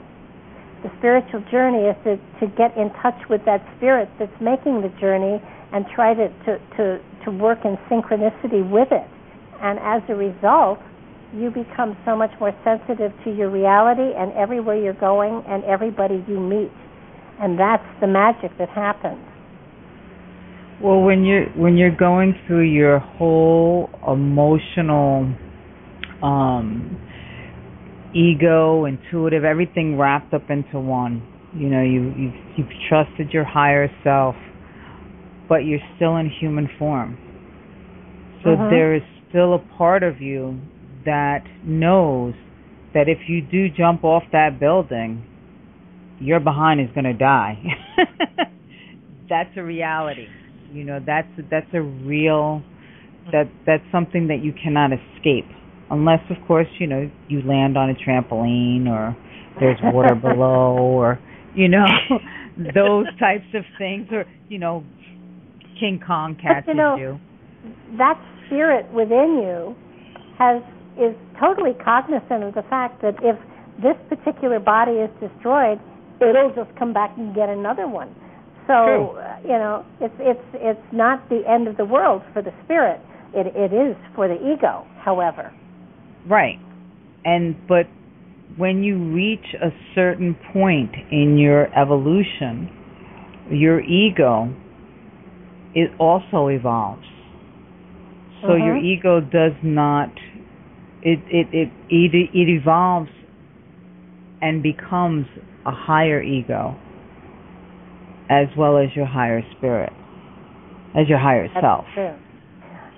The spiritual journey is to get in touch with that spirit that's making the journey and try to work in synchronicity with it. And as a result, you become so much more sensitive to your reality and everywhere you're going and everybody you meet. And that's the magic that happens. Well, when you're going through your whole emotional ego, intuitive, everything wrapped up into one. You know, you've trusted your higher self, but you're still in human form. So there is still a part of you that knows that if you do jump off that building, your behind is going to die. That's a reality. You know, that's something that you cannot escape. Unless, of course, you know, you land on a trampoline or there's water below or, you know, those types of things, or, you know, King Kong catches you. That spirit within you is totally cognizant of the fact that if this particular body is destroyed, it'll just come back and get another one. So, you know, it's not the end of the world for the spirit. It is for the ego, however. Right. But when you reach a certain point in your evolution, your ego, it also evolves. So your ego does not, it evolves and becomes a higher ego as well as your higher spirit, as your higher self. That's true.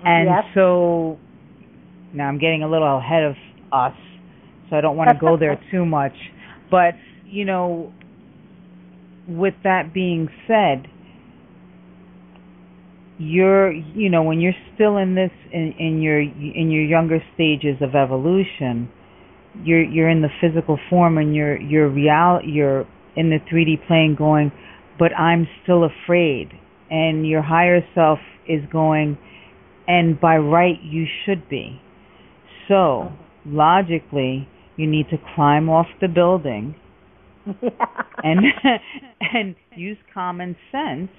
And so, now I'm getting a little ahead of us, so I don't want to go there too much. But, you know, with that being said, when you're still in your younger stages of evolution, you're in the physical form and you're in the 3D plane going, but I'm still afraid. And your higher self is going, and by right, you should be. So, logically, you need to climb off the building and use common sense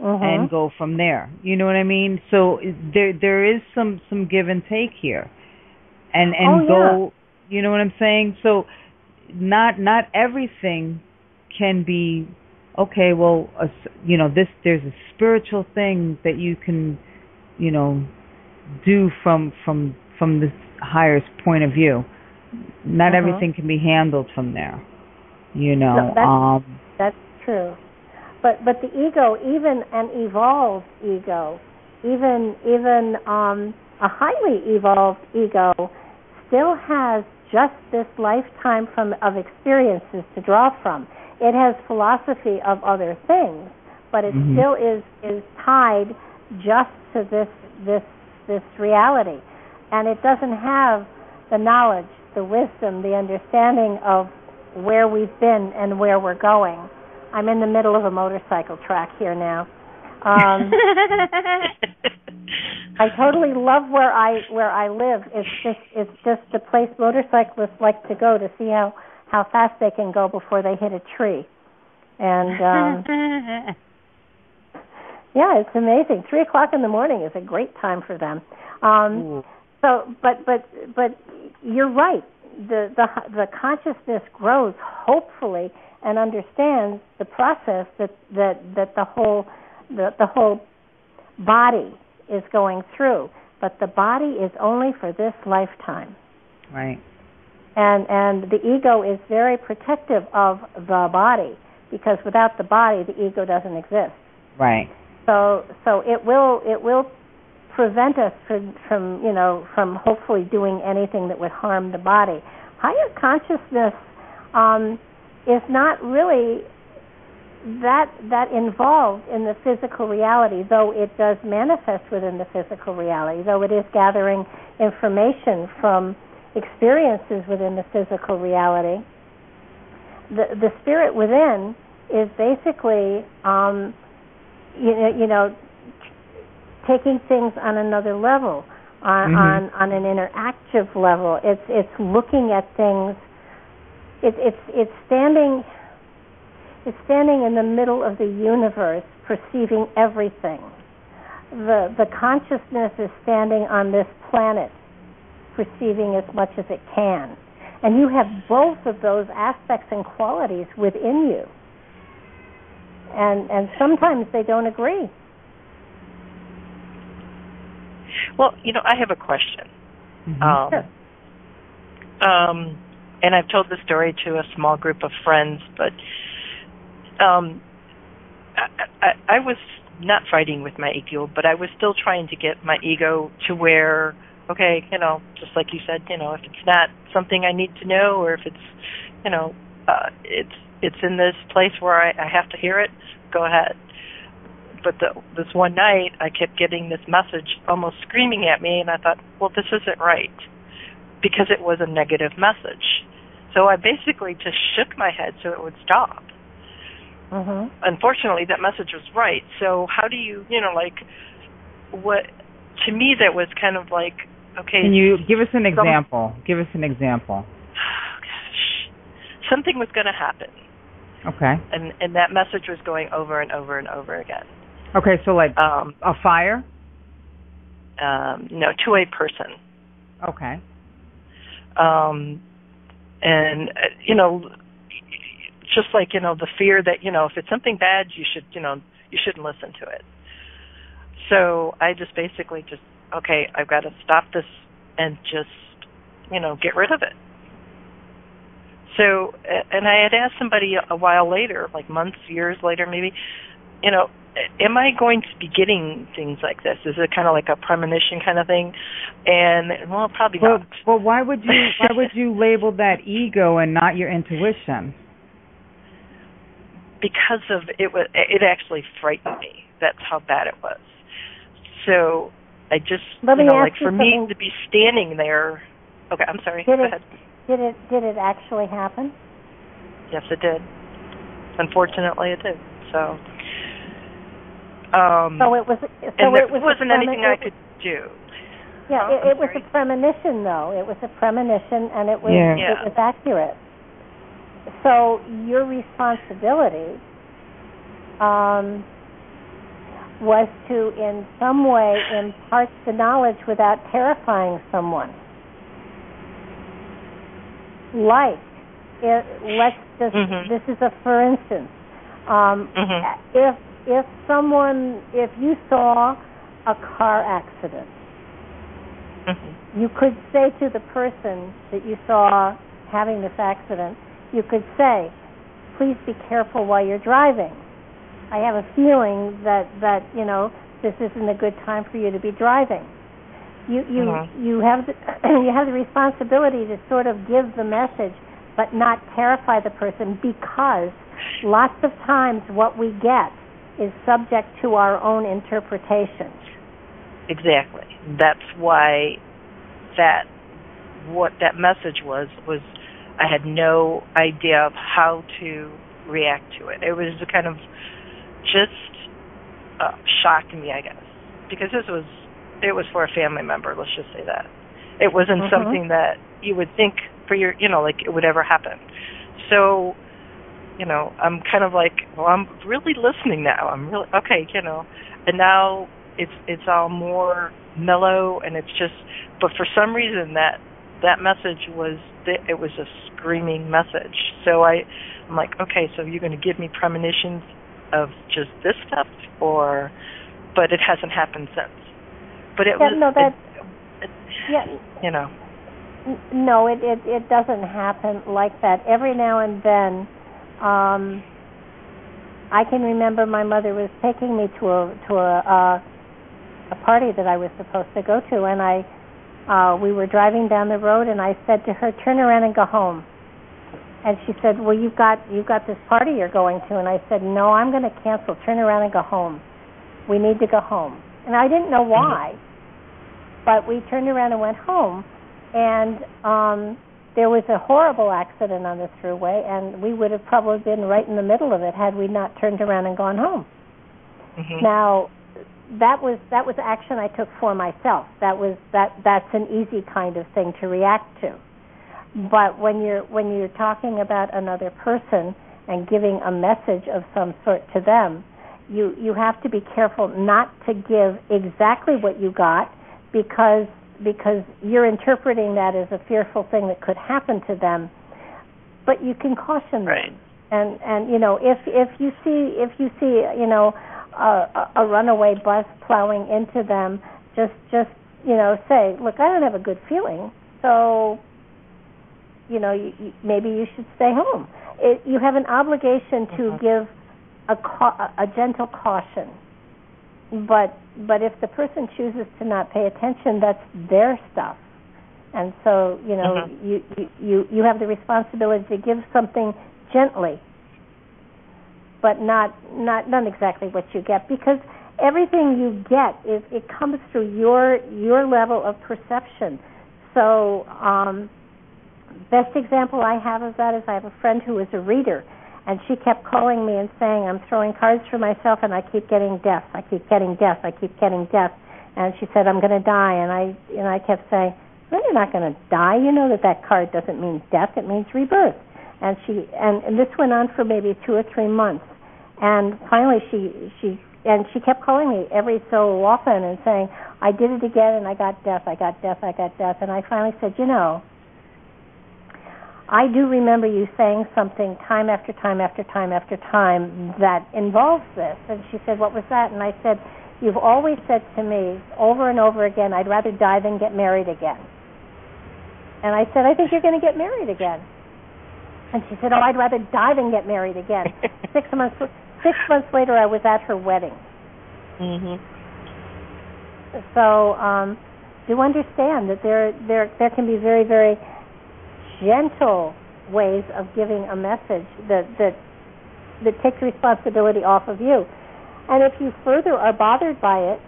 and go from there. You know what I mean? So there is some give and take here. And go, you know what I'm saying? So not everything can be, okay, well, you know, there's a spiritual thing that you can, you know, do from the higher point of view. Not everything can be handled from there, you know. No, that's true. But the ego, even an evolved ego, even a highly evolved ego, still has just this lifetime of experiences to draw from. It has philosophy of other things, but it still is tied just to this reality, and it doesn't have the knowledge, the wisdom, the understanding of where we've been and where we're going. I'm in the middle of a motorcycle track here now. I totally love where I live. It's just the place motorcyclists like to go to see how fast they can go before they hit a tree. And yeah, it's amazing. 3 o'clock in the morning is a great time for them. So, but you're right. The consciousness grows, hopefully, and understands the process that the whole body is going through. But the body is only for this lifetime. Right. And the ego is very protective of the body, because without the body, the ego doesn't exist. Right. So it will prevent us from hopefully doing anything that would harm the body. Higher consciousness is not really that involved in the physical reality, though it does manifest within the physical reality, though it is gathering information from experiences within the physical reality. The spirit within is basically taking things on another level, on an interactive level. It's looking at things. It's standing in the middle of the universe, perceiving everything. The consciousness is standing on this planet, perceiving as much as it can. And you have both of those aspects and qualities within you. And sometimes they don't agree. Well, I have a question. Mm-hmm. Sure. And I've told the story to a small group of friends, but... I was not fighting with my ego, but I was still trying to get my ego to where, okay, just like you said, if it's not something I need to know, or if it's, it's in this place where I have to hear it, go ahead. But this one night, I kept getting this message almost screaming at me, and I thought, well, this isn't right, because it was a negative message. So I basically just shook my head so it would stop. Mm-hmm. Unfortunately, that message was right. So how do you, what? To me, that was kind of like, okay. Can you give us an example? Give us an example. Oh, gosh. Something was going to happen. Okay. And that message was going over and over and over again. Okay, so like a fire? No, to a person. Okay. Just like, the fear that, if it's something bad, you should, you shouldn't listen to it. So I just basically okay, I've got to stop this and just, get rid of it. So, and I had asked somebody a while later, like months, years later maybe, am I going to be getting things like this? Is it kind of like a premonition kind of thing? And well, probably not. Well, why would you label that ego and not your intuition? Because of it actually frightened me. That's how bad it was. So I just, for me to be standing there. Okay, I'm sorry. Go ahead. Did it actually happen? Yes, it did. Unfortunately, it did. So. It wasn't anything I could do. Yeah, it was a premonition, though. It was a premonition, and it was accurate. So your responsibility was to, in some way, impart the knowledge without terrifying someone. Like, this is a for instance. If you saw a car accident, you could say to the person that you saw having this accident. You could say, please be careful while you're driving. I have a feeling that this isn't a good time for you to be driving. You have the responsibility to sort of give the message, but not terrify the person, because lots of times what we get is subject to our own interpretations. Exactly. That's why that message was I had no idea of how to react to it. It was kind of just shocked me, I guess, because it was for a family member. Let's just say that it wasn't something that you would think for your, it would ever happen. So you know, I'm kind of like, well, I'm really listening now. I'm really, okay, you know. And now it's all more mellow, and it's just, but for some reason that message was, it was a screaming message. So I'm like, okay, so you're going to give me premonitions of just this stuff, or, but it hasn't happened since. But it was, no, you know. No, it doesn't happen like that. Every now and then, I can remember my mother was taking me to a party that I was supposed to go to, and we were driving down the road, and I said to her, "Turn around and go home." And she said, "Well, you've got this party you're going to," and I said, "No, I'm going to cancel. Turn around and go home. We need to go home." And I didn't know why, but we turned around and went home. And there was a horrible accident on the thruway, and we would have probably been right in the middle of it had we not turned around and gone home. Mm-hmm. Now, that was action I took for myself. That's an easy kind of thing to react to. But when you're talking about another person and giving a message of some sort to them, you have to be careful not to give exactly what you got, because you're interpreting that as a fearful thing that could happen to them, but you can caution them. Right. And you know, if you see you know, a runaway bus plowing into them, just you know, say, look, I don't have a good feeling, so you know, maybe you should stay home. You have an obligation to give a gentle caution. But if the person chooses to not pay attention, that's their stuff, and so you know you have the responsibility to give something gently, but not exactly what you get, because everything you get it comes through your level of perception. So best example I have of that is I have a friend who is a reader. And she kept calling me and saying, I'm throwing cards for myself, and I keep getting death. I keep getting death. I keep getting death. And she said, I'm going to die. And I kept saying, no, you're not going to die. You know that card doesn't mean death. It means rebirth. And she this went on for maybe 2 or 3 months. And finally she kept calling me every so often and saying, I did it again, and I got death. I got death. I got death. And I finally said, you know, I do remember you saying something time after time after time after time that involves this. And she said, what was that? And I said, you've always said to me over and over again, I'd rather die than get married again. And I said, I think you're going to get married again. And she said, oh, I'd rather die than get married again. Six months later, I was at her wedding. Mm-hmm. So do understand that there can be very, very gentle ways of giving a message that takes responsibility off of you. And if you further are bothered by it,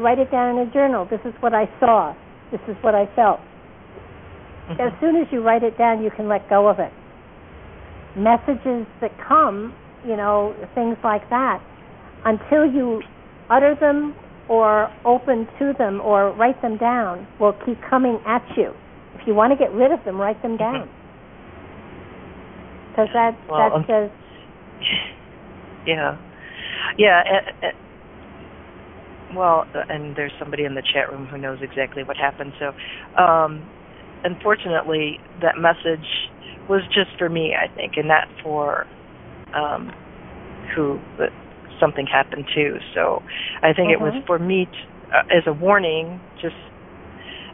write it down in a journal. This is what I saw. This is what I felt. Mm-hmm. As soon as you write it down, you can let go of it. Messages that come, you know, things like that, until you utter them or open to them or write them down, will keep coming at you. If you want to get rid of them, write them down. Because that says... Yeah. Yeah. And there's somebody in the chat room who knows exactly what happened. So, unfortunately, that message was just for me, I think, and not for who something happened to. So I think it was for me as a warning, just...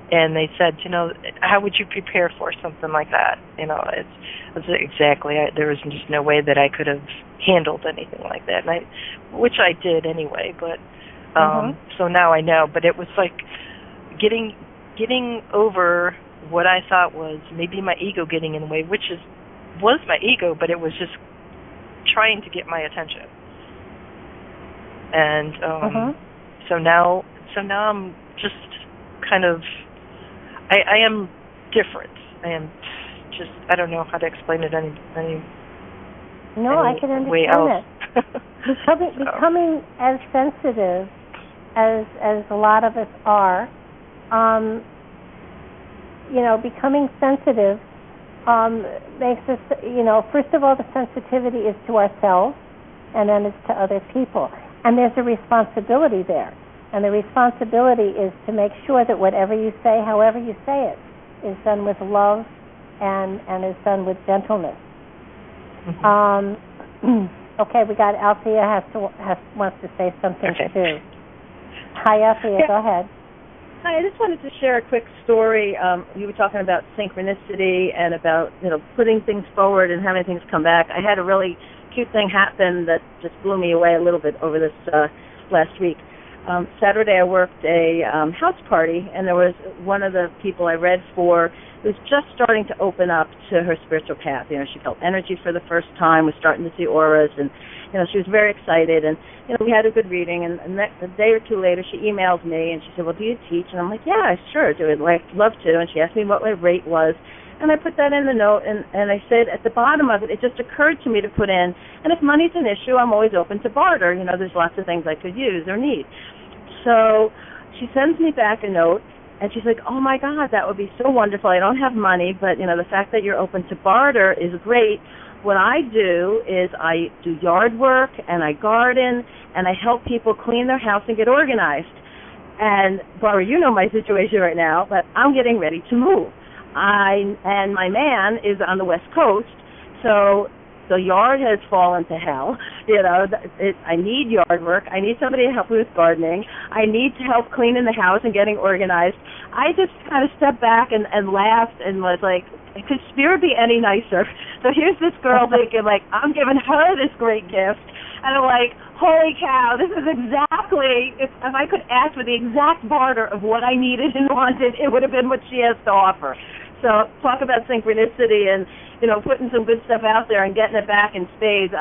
And they said, you know, how would you prepare for something like that? You know, it's exactly. There was just no way that I could have handled anything like that, and which I did anyway. But so now I know. But it was like getting over what I thought was maybe my ego getting in the way, which was my ego, but it was just trying to get my attention. And so now I'm just kind of. I am different. I am just, I don't know how to explain it any No, any I can understand it. Becoming as sensitive as a lot of us are, you know, becoming sensitive makes us, first of all, the sensitivity is to ourselves, and then it's to other people. And there's a responsibility there. And the responsibility is to make sure that whatever you say, however you say it, is done with love and is done with gentleness. Mm-hmm. Okay, we got Althea wants to say something too. Hi, Althea, go ahead. Hi, I just wanted to share a quick story. You were talking about synchronicity and about, putting things forward and having things come back. I had a really cute thing happen that just blew me away a little bit over this last week. Saturday I worked a house party, and there was one of the people I read for who was just starting to open up to her spiritual path. She felt energy for the first time, was starting to see auras, and, she was very excited. And, we had a good reading, and a day or two later she emailed me, and she said, well, do you teach? And I'm like, yeah, I sure do. I'd love to. And she asked me what my rate was. And I put that in the note, and I said at the bottom of it, it just occurred to me to put in, and if money's an issue, I'm always open to barter. There's lots of things I could use or need. So she sends me back a note, and she's like, oh, my God, that would be so wonderful. I don't have money, but, the fact that you're open to barter is great. What I do is I do yard work, and I garden, and I help people clean their house and get organized. And, Barbara, my situation right now, but I'm getting ready to move. And my man is on the West Coast, so the yard has fallen to hell. I need yard work. I need somebody to help me with gardening. I need to help cleaning the house and getting organized. I just kind of stepped back and laughed and was like, could Spirit be any nicer? So here's this girl thinking, I'm giving her this great gift. And I'm like, holy cow, this is exactly, if I could ask for the exact barter of what I needed and wanted, it would have been what she has to offer. So talk about synchronicity and, putting some good stuff out there and getting it back in spades.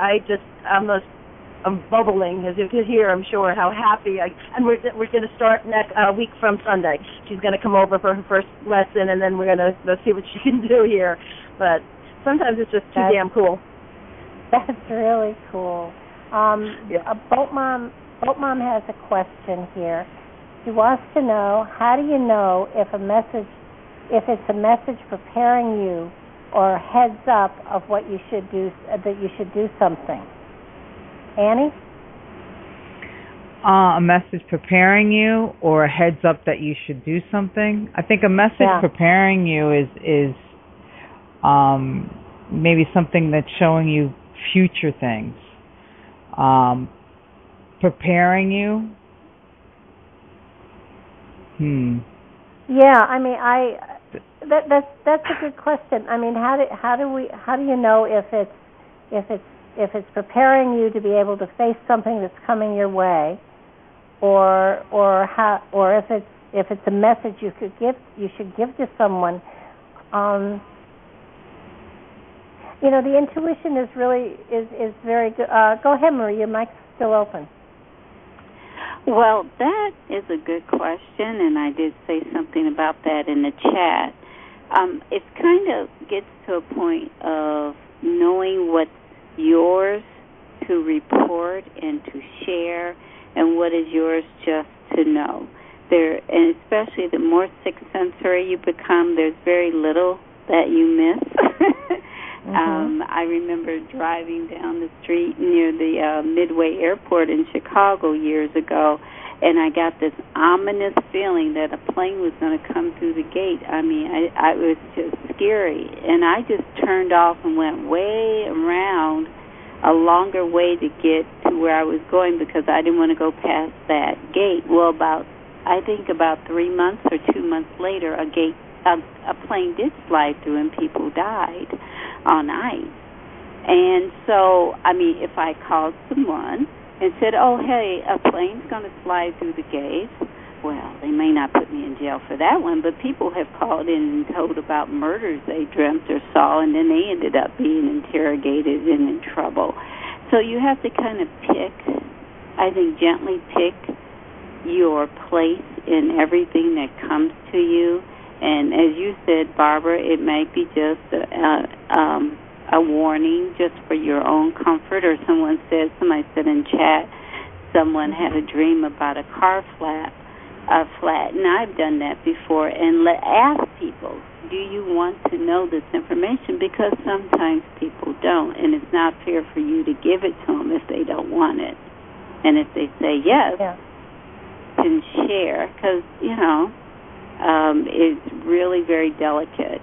I'm bubbling, as you can hear, I'm sure, how happy. And we're going to start next week from Sunday. She's going to come over for her first lesson, and then we're going to see what she can do here. But sometimes it's just too damn cool. That's really cool. Boat Mom has a question here. She wants to know, how do you know if it's a message preparing you or a heads up of what you should do, that you should do something? Annie? A message preparing you or a heads up that you should do something? I think a message preparing you is maybe something that's showing you future things. Preparing you? Yeah, I mean, that's a good question. I mean, how do you know if it's preparing you to be able to face something that's coming your way, or if it's a message you should give to someone? The intuition is really is very good. Go ahead, Marie. Your mic's still open. Well, that is a good question, and I did say something about that in the chat. It kind of gets to a point of knowing what's yours to report and to share, and what is yours just to know. And especially the more sixth sensory you become, there's very little that you miss. Mm-hmm. I remember driving down the street near the Midway Airport in Chicago years ago, and I got this ominous feeling that a plane was going to come through the gate. I mean, it was just scary, and I just turned off and went way around a longer way to get to where I was going because I didn't want to go past that gate. Well, about 3 months or 2 months later, a plane did slide through and people died on ice. And so, I mean, if I called someone and said, oh, hey, a plane's going to slide through the gate, well, they may not put me in jail for that one, but people have called in and told about murders they dreamt or saw, and then they ended up being interrogated and in trouble. So you have to kind of gently pick your place in everything that comes to you. And as you said, Barbara, it may be just a warning just for your own comfort. Or somebody said in chat, someone had a dream about a car flat. And I've done that before. And ask people, do do you want to know this information? Because sometimes people don't, and it's not fair for you to give it to them if they don't want it. And if they say yes, then share, because, you know, it's really very delicate.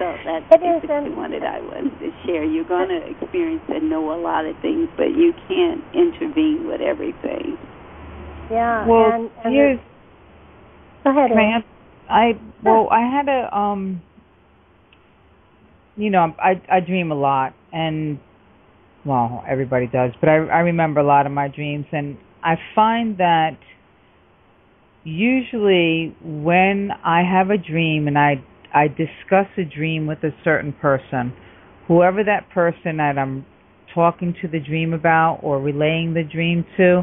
So that's basically what I wanted to share. You're going to experience and know a lot of things, but you can't intervene with everything. Yeah. Well, and here's... Go ahead. I had a I dream a lot, and well, everybody does, but I remember a lot of my dreams, and I find that usually when I have a dream and I discuss a dream with a certain person, whoever that person that I'm talking to the dream about or relaying the dream to,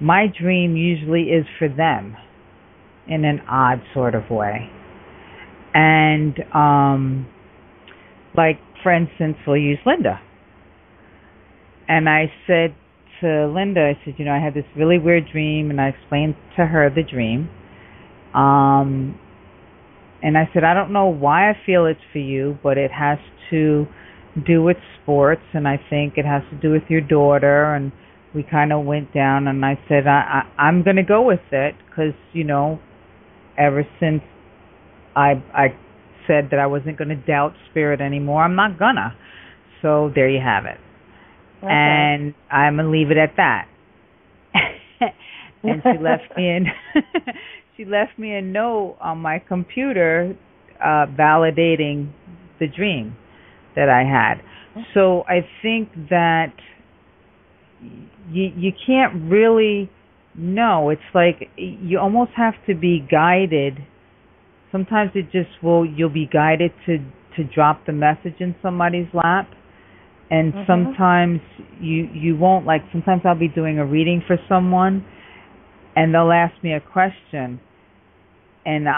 my dream usually is for them, in an odd sort of way. And like, for instance, we'll use Linda. And I said to Linda, I said, you know, I had this really weird dream, and I explained to her the dream. And I said, I don't know why I feel it's for you, but it has to do with sports, and I think it has to do with your daughter. And we kind of went down, and I said, I'm going to go with it, because, you know, ever since I said that I wasn't going to doubt spirit anymore, I'm not gonna. So there you have it. Okay. And I'm going to leave it at that. And she left me in a note on my computer validating the dream that I had. Okay. So I think that you can't really know. It's like you almost have to be guided. Sometimes it just you'll be guided to drop the message in somebody's lap. And sometimes you won't. Like, sometimes I'll be doing a reading for someone, and they'll ask me a question. And,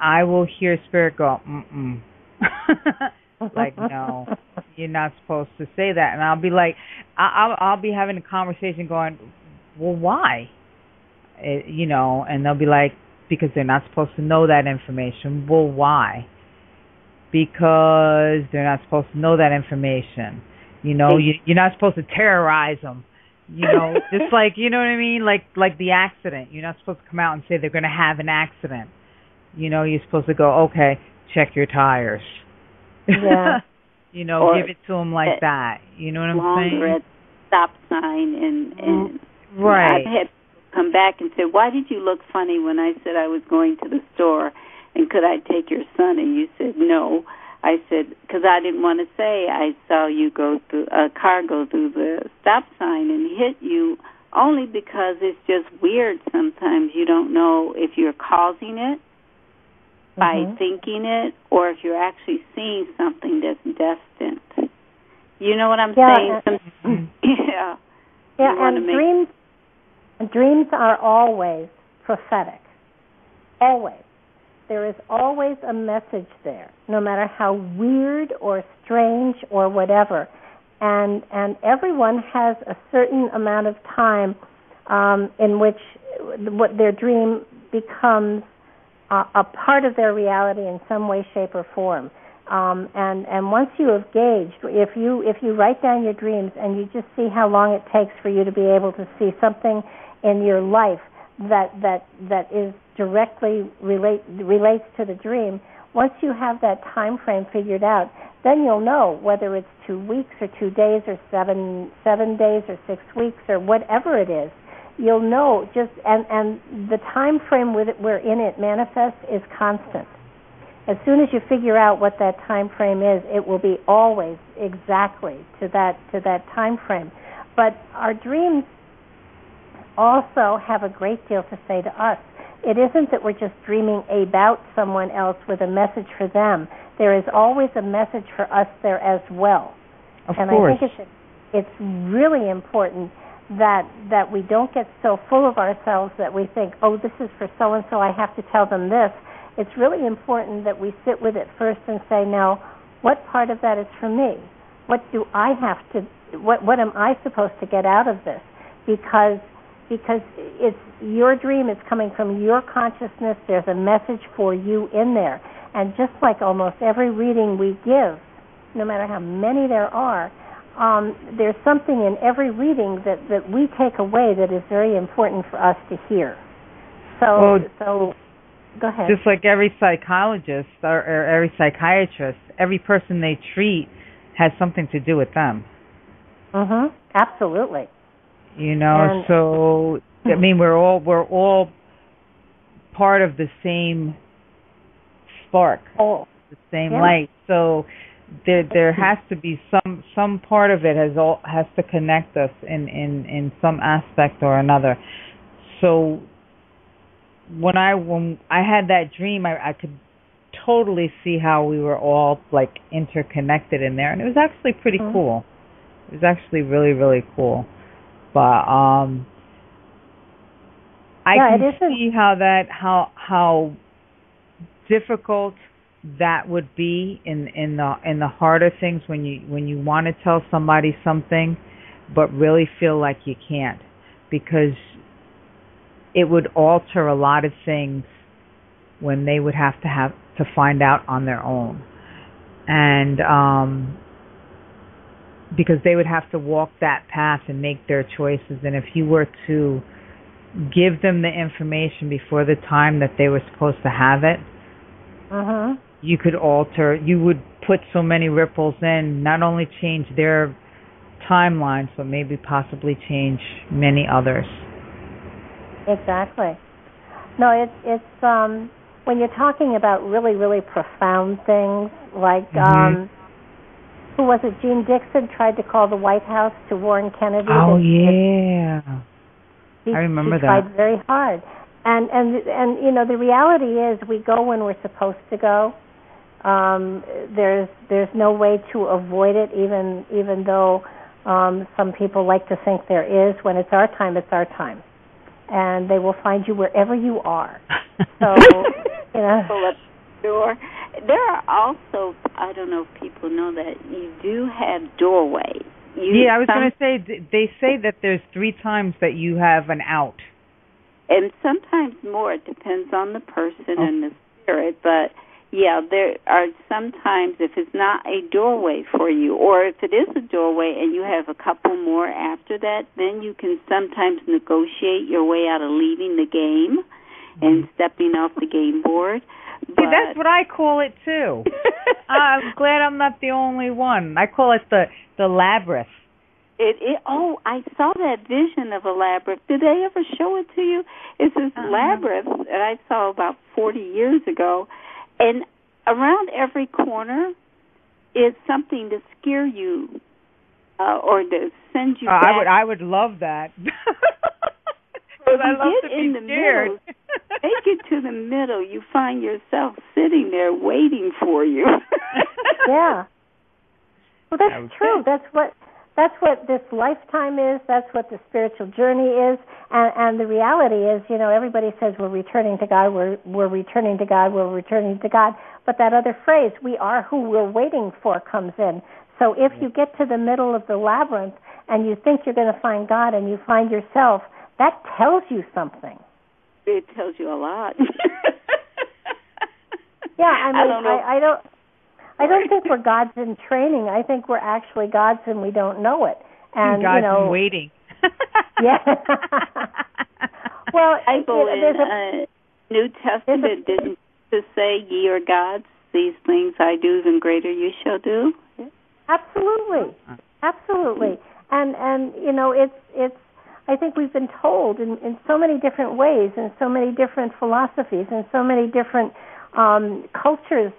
I will hear Spirit go, mm-mm. Like, no, you're not supposed to say that. And I'll be like, I'll be having a conversation going, well, why? And they'll be like, because they're not supposed to know that information. Well, why? Because they're not supposed to know that information. You know, you're not supposed to terrorize them. You know, just like, you know what I mean? Like the accident. You're not supposed to come out and say they're going to have an accident. You know, you're supposed to go, okay, check your tires. Yeah. You know, or give it to them like that. You know what I'm saying? Long red stop sign. And right. I've had people come back and say, why did you look funny when I said I was going to the store and could I take your son? And you said, no. I said, because I didn't want to say I saw you go through the stop sign and hit you, only because it's just weird sometimes. You don't know if you're causing it by thinking it, or if you're actually seeing something that's destined. You know what I'm saying? Yeah. Yeah, and dreams are always prophetic. Always. There is always a message there, no matter how weird or strange or whatever. And everyone has a certain amount of time in which what their dream becomes a part of their reality in some way, shape, or form. And once you have gauged, if you write down your dreams and you just see how long it takes for you to be able to see something in your life that is directly relates to the dream, once you have that time frame figured out, then you'll know whether it's 2 weeks or 2 days or seven days or 6 weeks or whatever it is. You'll know just, and the time frame wherein it manifests is constant. As soon as you figure out what that time frame is, it will be always exactly to that time frame. But our dreams also have a great deal to say to us. It isn't that we're just dreaming about someone else with a message for them. There is always a message for us there as well. Of course. I think it's really important that we don't get so full of ourselves that we think, oh, this is for so-and-so, I have to tell them this. It's really important that we sit with it first and say, now, what part of that is for me? What do I have to, what am I supposed to get out of this? Because it's your dream, it's coming from your consciousness, there's a message for you in there. And just like almost every reading we give, no matter how many there are, there's something in every reading that we take away that is very important for us to hear. So go ahead. Just like every psychologist or every psychiatrist, every person they treat has something to do with them. Mm-hmm. Absolutely. You know, and so I mean, we're all part of the same spark, the same light. So there has to be some part of it has to connect us in some aspect or another. So when I had that dream, I could totally see how we were all like interconnected in there, and it was actually pretty cool. It was actually really, really cool. But I can see how difficult that would be in the harder things, when you want to tell somebody something but really feel like you can't, because it would alter a lot of things when they would have to find out on their own, and because they would have to walk that path and make their choices. And if you were to give them the information before the time that they were supposed to have it, you could alter, you would put so many ripples in, not only change their timelines, but maybe possibly change many others. Exactly. No, it's when you're talking about really, really profound things, like who was it? Jean Dixon tried to call the White House to warn Kennedy. Oh yeah, I remember that. She tried very hard, and you know, the reality is we go when we're supposed to go. There's no way to avoid it, even though some people like to think there is. When it's our time, it's our time, and they will find you wherever you are. So you know. Pull up the door. There are also, I don't know if people know that, you do have doorways. I was going to say, they say that there's 3 times that you have an out. And sometimes more. It depends on the person and the spirit. But, yeah, there are sometimes, if it's not a doorway for you, or if it is a doorway and you have a couple more after that, then you can sometimes negotiate your way out of leaving the game and stepping off the game board. See, that's what I call it, too. I'm glad I'm not the only one. I call it the labyrinth. Oh, I saw that vision of a labyrinth. Did they ever show it to you? It's this labyrinth that I saw about 40 years ago. And around every corner is something to scare you or to send you back. I would love that. Because I love to be scared. Take it to the middle. You find yourself sitting there waiting for you. Yeah. Well, that's true. It. That's what this lifetime is. That's what the spiritual journey is. And the reality is, you know, everybody says we're returning to God. We're returning to God. We're returning to God. But that other phrase, "We are who we're waiting for," comes in. So if you get to the middle of the labyrinth and you think you're going to find God and you find yourself, that tells you something. It tells you a lot. Yeah, I mean, I don't think we're gods in training. I think we're actually gods and we don't know it. And gods, you know, in waiting. Yeah. Well, Bible, you know, there's a New Testament didn't to say, "Ye are gods; these things I do, and greater you shall do." Absolutely, absolutely. And you know, it's. I think we've been told in so many different ways, in so many different philosophies, in so many different cultures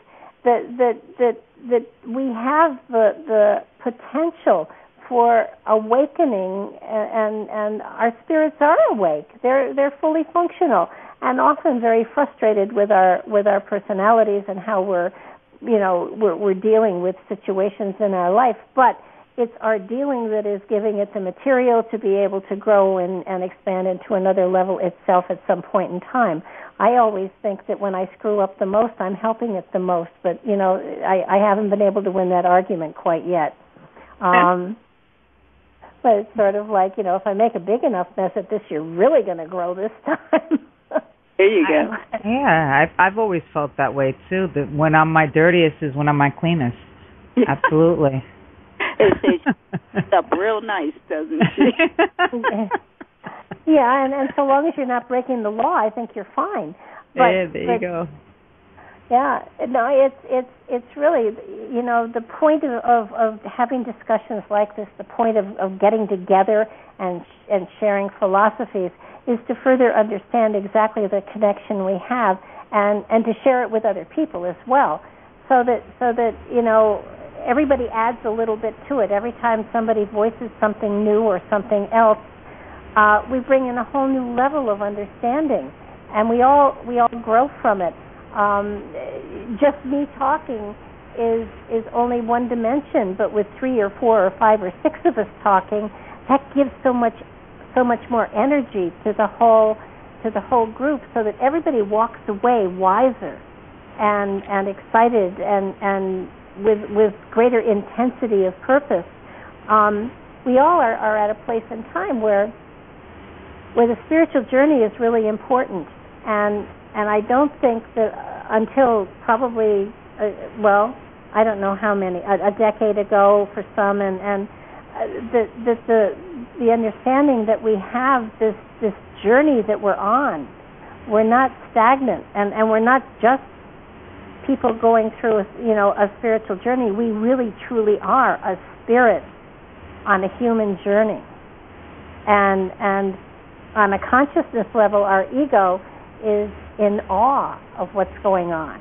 that we have the potential for awakening, and our spirits are awake. They're fully functional, and often very frustrated with our personalities and how we're dealing with situations in our life, but it's our dealing that is giving it the material to be able to grow and expand into another level itself at some point in time. I always think that when I screw up the most, I'm helping it the most. But, you know, I haven't been able to win that argument quite yet. But it's sort of like, you know, if I make a big enough mess at this, you're really going to grow this time. There you go. Yeah, I've always felt that way, too. That when I'm my dirtiest is when I'm my cleanest. Absolutely. It's up real nice, doesn't she? Yeah, and so long as you're not breaking the law, I think you're fine. But, yeah, there you go. Yeah, no, it's really, you know, the point of having discussions like this, the point of getting together and sharing philosophies is to further understand exactly the connection we have and to share it with other people as well, so that you know, everybody adds a little bit to it. Every time somebody voices something new or something else, we bring in a whole new level of understanding, and we all grow from it. Just me talking is only one dimension, but with 3 or 4 or 5 or 6 of us talking, that gives so much more energy to the whole group, so that everybody walks away wiser and excited and with greater intensity of purpose. We all are at a place in time where the spiritual journey is really important, and I don't think that until probably I don't know how many a decade ago for some, and the understanding that we have this journey that we're on, we're not stagnant, and we're not just people going through a spiritual journey. We really truly are a spirit on a human journey, and on a consciousness level, our ego is in awe of what's going on,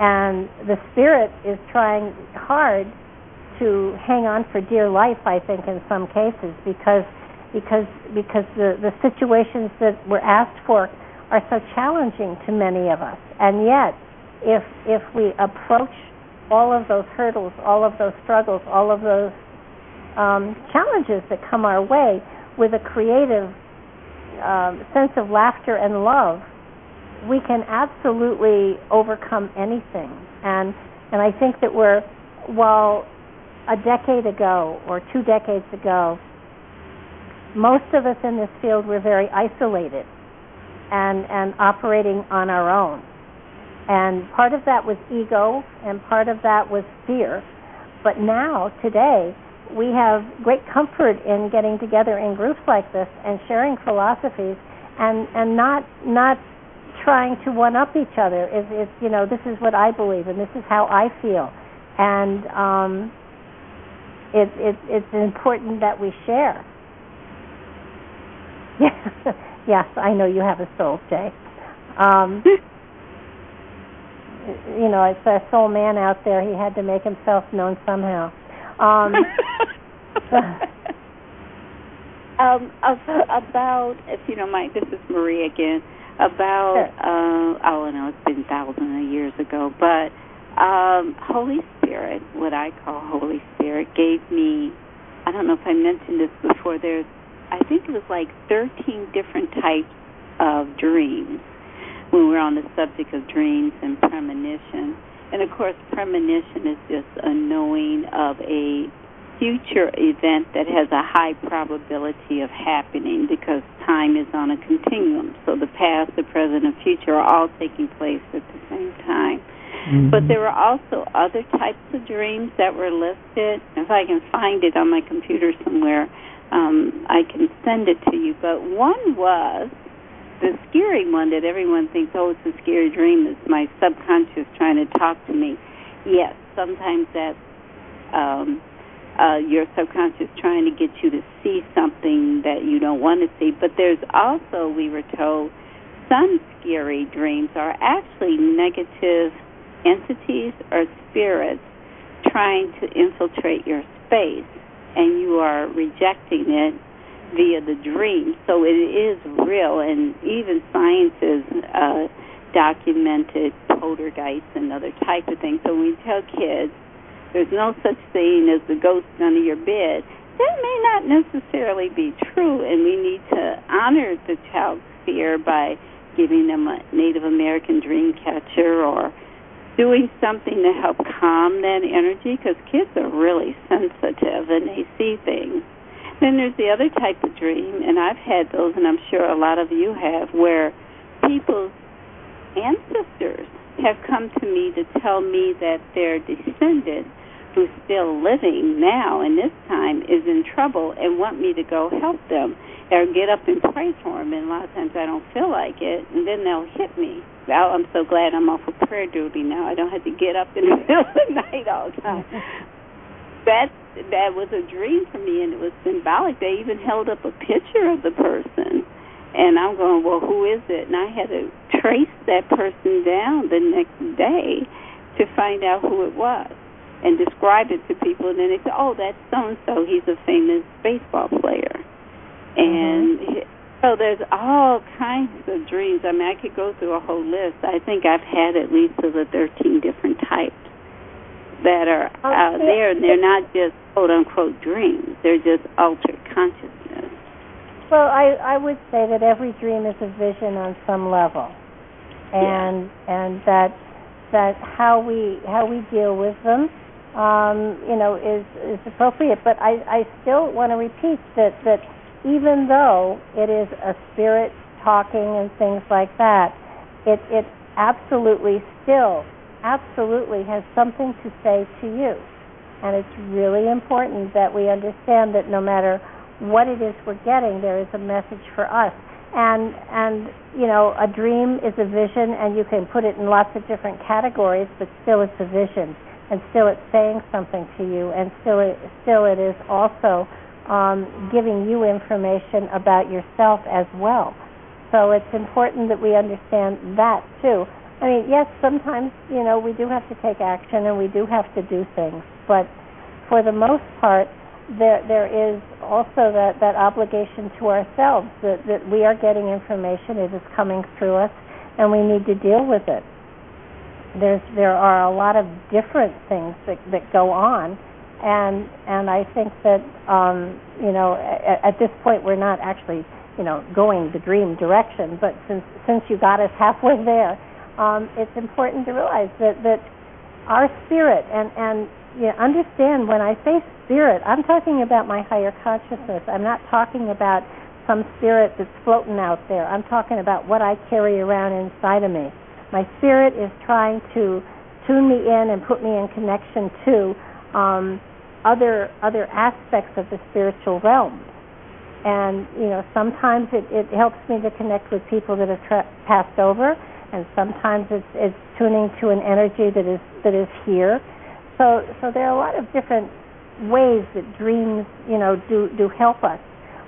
and the spirit is trying hard to hang on for dear life, I think, in some cases, because the situations that were asked for are so challenging to many of us. And yet, if we approach all of those hurdles, all of those struggles, all of those challenges that come our way with a creative sense of laughter and love, we can absolutely overcome anything. And I think that while a decade ago or 2 decades ago, most of us in this field were very isolated and operating on our own. And part of that was ego, and part of that was fear. But now, today, we have great comfort in getting together in groups like this and sharing philosophies and not trying to one-up each other. It's, you know, this is what I believe and this is how I feel. And it's important that we share. Yes, I know you have a soul, Jay. You know, it's a soul man out there. He had to make himself known somehow. About, if you don't mind, this is Marie again, about, I don't know, it's been thousands of years ago, but Holy Spirit, what I call Holy Spirit, gave me, I don't know if I mentioned this before, there's, I think it was like 13 different types of dreams when we're on the subject of dreams and premonition. And, of course, premonition is just a knowing of a future event that has a high probability of happening because time is on a continuum. So the past, the present, and future are all taking place at the same time. Mm-hmm. But there were also other types of dreams that were listed. If I can find it on my computer somewhere, I can send it to you. But one was the scary one that everyone thinks, oh, it's a scary dream. It's my subconscious trying to talk to me. Yes, sometimes that's your subconscious trying to get you to see something that you don't want to see. But there's also, we were told, some scary dreams are actually negative entities or spirits trying to infiltrate your space, and you are rejecting it via the dream. So it is real, and even science has documented poltergeists and other type of things. So when we tell kids there's no such thing as the ghost under your bed, that may not necessarily be true, and we need to honor the child's fear by giving them a Native American dream catcher or doing something to help calm that energy, because kids are really sensitive and they see things. Then there's the other type of dream, and I've had those, and I'm sure a lot of you have, where people's ancestors have come to me to tell me that their descendant, who's still living now in this time, is in trouble and want me to go help them or get up and pray for them. And a lot of times I don't feel like it, and then they'll hit me. Well, I'm so glad I'm off of prayer duty now. I don't have to get up in the middle of the night all the time. That was a dream for me, and it was symbolic. They even held up a picture of the person. And I'm going, well, who is it? And I had to trace that person down the next day to find out who it was and describe it to people. And then they said, oh, that's so-and-so. He's a famous baseball player. And so there's all kinds of dreams. I mean, I could go through a whole list. I think I've had at least to the 13 different types that are out there. And they're not just, quote-unquote, dreams. They're just altered consciousness. Well, I would say that every dream is a vision on some level, and that how we deal with them, is appropriate. But I still want to repeat that even though it is a spirit talking and things like that, it absolutely has something to say to you, and it's really important that we understand that no matter what it is we're getting, there is a message for us. And a dream is a vision, and you can put it in lots of different categories, but still it's a vision, and still it's saying something to you, and still it is also giving you information about yourself as well. So it's important that we understand that, too. I mean, yes, sometimes, we do have to take action, and we do have to do things, but for the most part, There is also that obligation to ourselves that we are getting information, it is coming through us, and we need to deal with it. There are a lot of different things that go on, and I think that at this point we're not actually going the dream direction, but since you got us halfway there, it's important to realize that our spirit and understand when I say spirit, I'm talking about my higher consciousness. I'm not talking about some spirit that's floating out there. I'm talking about what I carry around inside of me. My spirit is trying to tune me in and put me in connection to other aspects of the spiritual realm. And, sometimes it helps me to connect with people that have passed over, and sometimes it's tuning to an energy that is here. So there are a lot of different ways that dreams, do help us.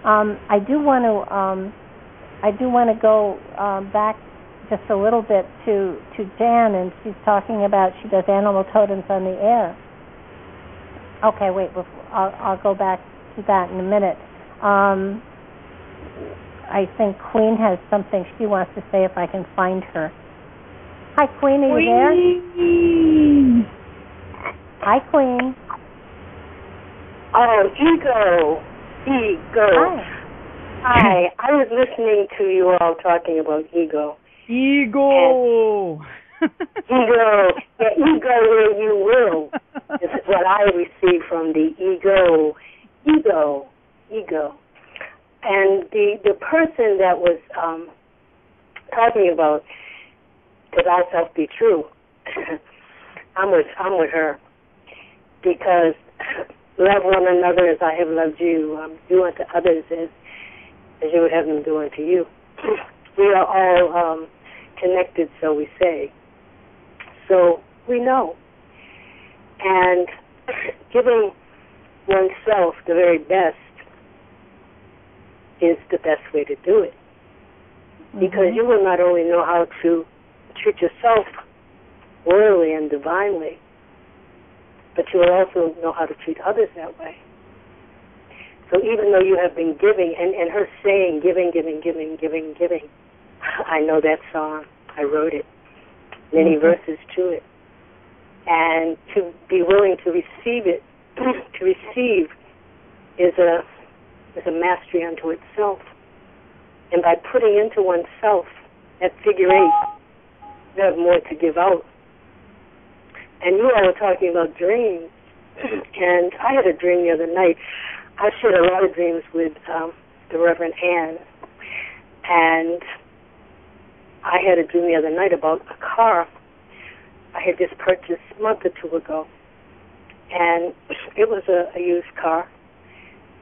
I do want to go back just a little bit to Jan, and she's talking about she does animal totems on the air. Okay, wait, I'll go back to that in a minute. I think Queen has something she wants to say if I can find her. Hi, Queen, are you there? Hi, Queen. Oh, ego. Hi. I was listening to you all talking about ego. Ego. Ego. Yeah, ego where you will. This is what I received from the ego. Ego. And the person that was talking about the thyself be true, I'm with her. Because love one another as I have loved you. Do unto others as you would have them do unto you. We are all connected, so we say. So we know. And giving oneself the very best is the best way to do it. Because you will not only know how to treat yourself worldly and divinely, but you will also know how to treat others that way. So even though you have been giving, and her saying, giving, I know that song. I wrote it. Many verses to it. And to be willing to receive it, to receive is a mastery unto itself. And by putting into oneself that figure eight, you have more to give out. And you all were talking about dreams, and I had a dream the other night. I shared a lot of dreams with the Reverend Ann, and I had a dream the other night about a car I had just purchased a month or two ago. And it was a used car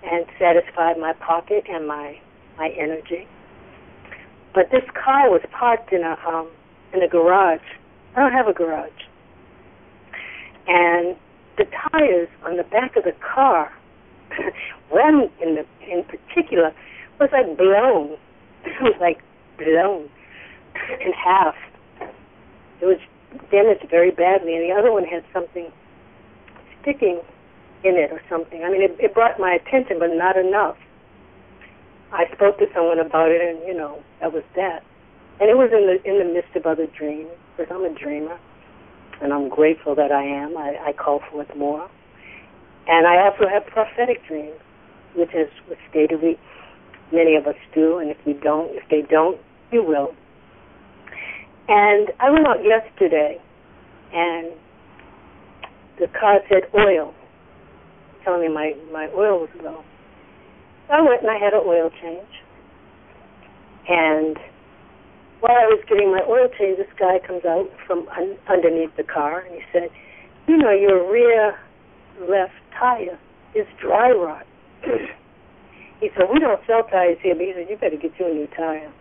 and satisfied my pocket and my energy. But this car was parked in a garage. I don't have a garage. And the tires on the back of the car, one in particular, was like blown. It was like blown in half. It was damaged very badly, and the other one had something sticking in it or something. I mean, it brought my attention, but not enough. I spoke to someone about it, and, that was that. And it was in the midst of other dreams, because I'm a dreamer, and I'm grateful that I am. I call forth more. And I also have prophetic dreams, which is stately. Many of us do, and if they don't, you will. And I went out yesterday, and the car said oil, telling me my oil was low. So I went and I had an oil change. And while I was getting my oil change, this guy comes out from underneath the car, and he said, your rear left tire is dry rot. He said, we don't sell tires here, but he said, you better get you a new tire.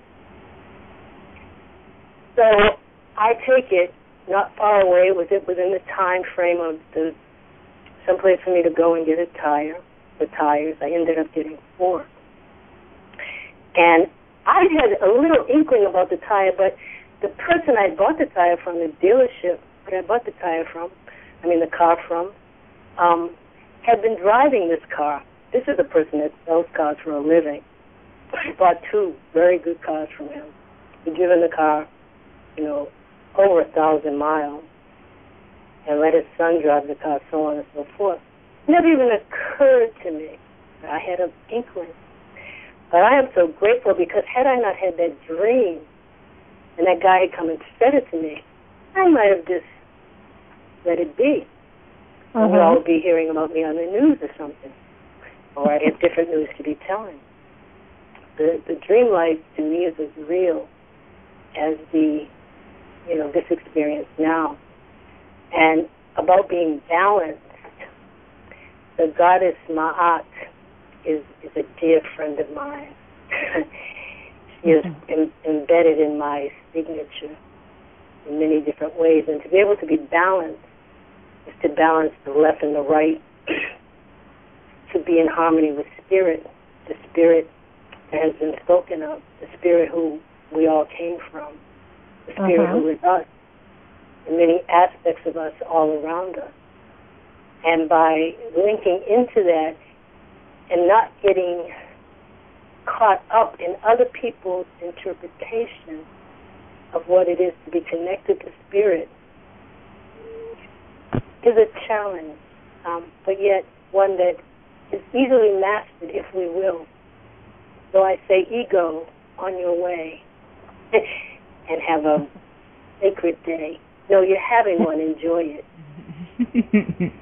So I take it, not far away, it was within the time frame of someplace for me to go and get a tire, the tires. I ended up getting 4. And I had a little inkling about the tire, but the person I bought the tire from, the dealership that I bought the tire from, the car from, had been driving this car. This is a person that sells cars for a living. I bought 2 very good cars from him. He'd given the car, over 1,000 miles, and let his son drive the car, so on and so forth. It never even occurred to me. I had an inkling. But I am so grateful, because had I not had that dream, and that guy had come and said it to me, I might have just let it be. Mm-hmm. We'd all be hearing about me on the news or something, or I'd have different news to be telling. The dream life, to me, is as real as this experience now. And about being balanced, the goddess Ma'at is a dear friend of mine. She is embedded in my signature in many different ways. And to be able to be balanced is to balance the left and the right, to be in harmony with spirit, the spirit that has been spoken of, the spirit who we all came from, the spirit who is us, and many aspects of us all around us. And by linking into that and not getting caught up in other people's interpretation of what it is to be connected to spirit is a challenge, but yet one that is easily mastered if we will. So I say, ego, on your way. And have a sacred day. No, you're having one. Enjoy it.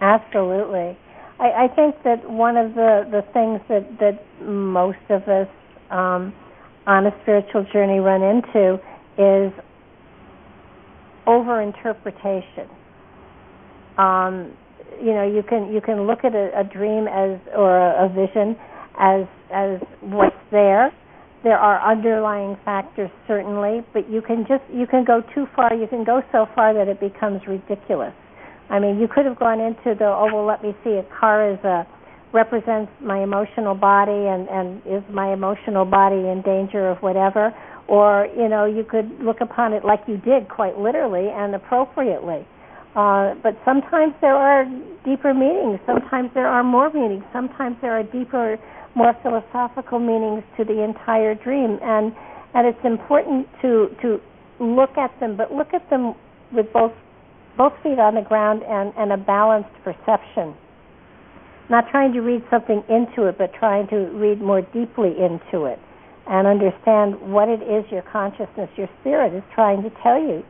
Absolutely. I think that one of the things that most of us on a spiritual journey run into is overinterpretation. You can look at a dream as, or a vision as what's there. There are underlying factors, certainly, but you can go too far. You can go so far that it becomes ridiculous. I mean, you could have gone into let me see, a car represents my emotional body, and is my emotional body in danger of whatever? Or, you could look upon it like you did, quite literally and appropriately. But sometimes there are deeper meanings. Sometimes there are more meanings. Sometimes there are deeper, more philosophical meanings to the entire dream, and it's important to look at them, but look at them with both feet on the ground and a balanced perception. Not trying to read something into it, but trying to read more deeply into it and understand what it is your consciousness, your spirit, is trying to tell you.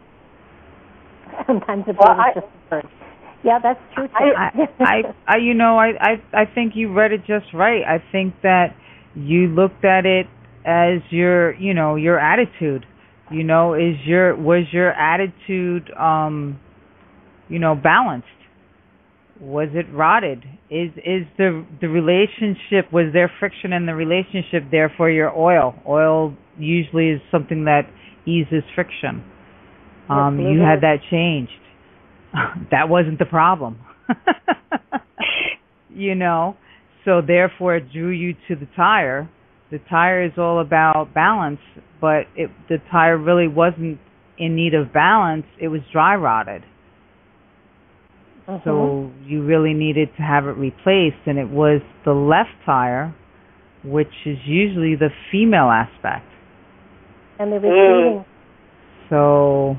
Sometimes it's just a word. Yeah, that's true. I think you read it just right. I think that you looked at it as your attitude. You know, was your attitude, you know, balanced? Was it rotted? Is the relationship, was there friction in the relationship? Therefore, your oil usually is something that eases friction. You had that changed. That wasn't the problem. You know, so therefore it drew you to the tire. The tire is all about balance, but the tire really wasn't in need of balance. It was dry rotted. So you really needed to have it replaced, and it was the left tire, which is usually the female aspect. And the receiving. So.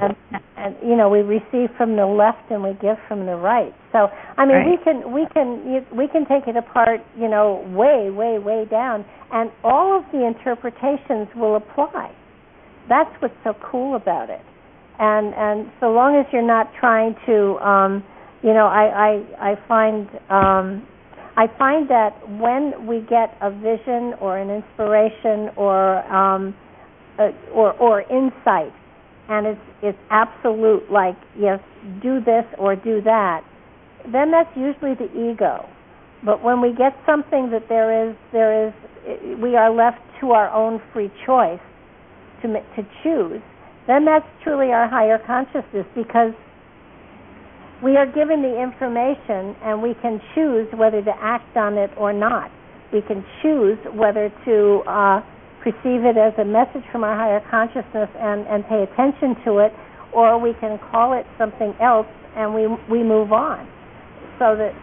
And you know, we receive from the left and we give from the right. So I mean, right. we can take it apart, you know, way down, and all of the interpretations will apply. That's what's so cool about it. And so long as you're not trying to. You know, I find that when we get a vision or an inspiration or insight, and it's absolute, like, yes, do this or do that, then that's usually the ego. But when we get something that we are left to our own free choice to choose, then that's truly our higher consciousness, because we are given the information, and we can choose whether to act on it or not. We can choose whether to perceive it as a message from our higher consciousness and pay attention to it, or we can call it something else, and we move on. So that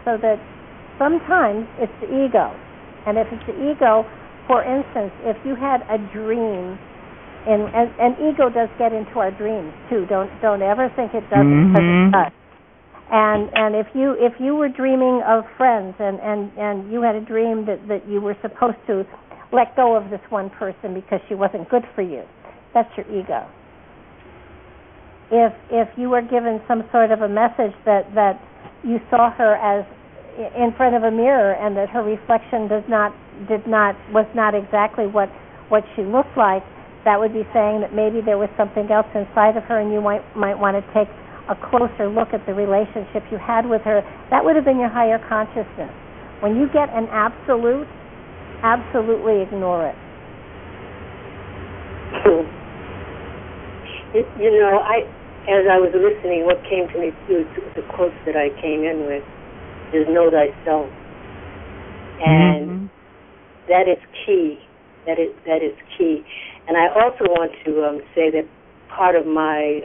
sometimes it's the ego. And if it's the ego, for instance, if you had a dream, and ego does get into our dreams too. Don't ever think it doesn't, because it does. And if you were dreaming of friends and you had a dream that you were supposed to let go of this one person because she wasn't good for you, that's your ego. If you were given some sort of a message that you saw her as in front of a mirror and that her reflection was not exactly what she looked like, that would be saying that maybe there was something else inside of her, and you might want to take a closer look at the relationship you had with her. That would have been your higher consciousness. When you get an absolute, absolutely ignore it. You know, as I was listening, what came to me through the quotes that I came in with is know thyself. And that is key. That is key. And I also want to say that part of my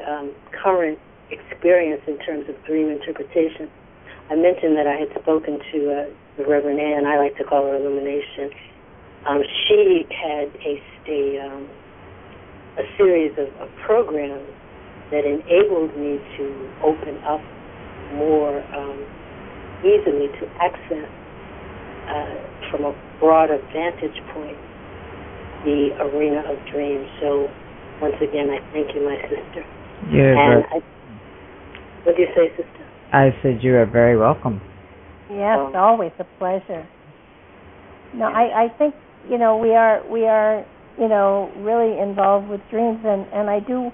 current experience in terms of dream interpretation. I mentioned that I had spoken to the Reverend Ann, I like to call her Illumination. She had a series of programs that enabled me to open up more easily to access from a broader vantage point the arena of dreams. So once again, I thank you, my sister. Yeah, and what do you say, sister? I said you are very welcome. Yes, always a pleasure. No, yes. I think, you know, we are, you know, really involved with dreams, and I do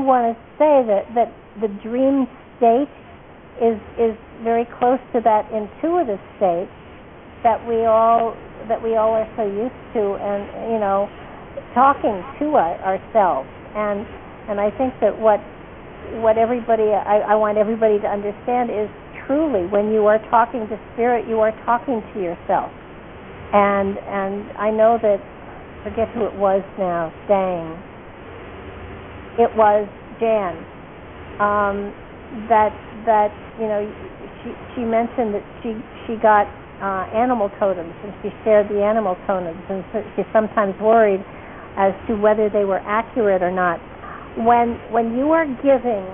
want to say that the dream state is very close to that intuitive state that we all are so used to, and you know, talking to ourselves, and I think that what everybody, I want everybody to understand is truly when you are talking to spirit, you are talking to yourself. And I know that, forget who it was now, dang. It was Jan. That you know, she mentioned that she got animal totems, and she shared the animal totems, and so she's sometimes worried as to whether they were accurate or not. When you are giving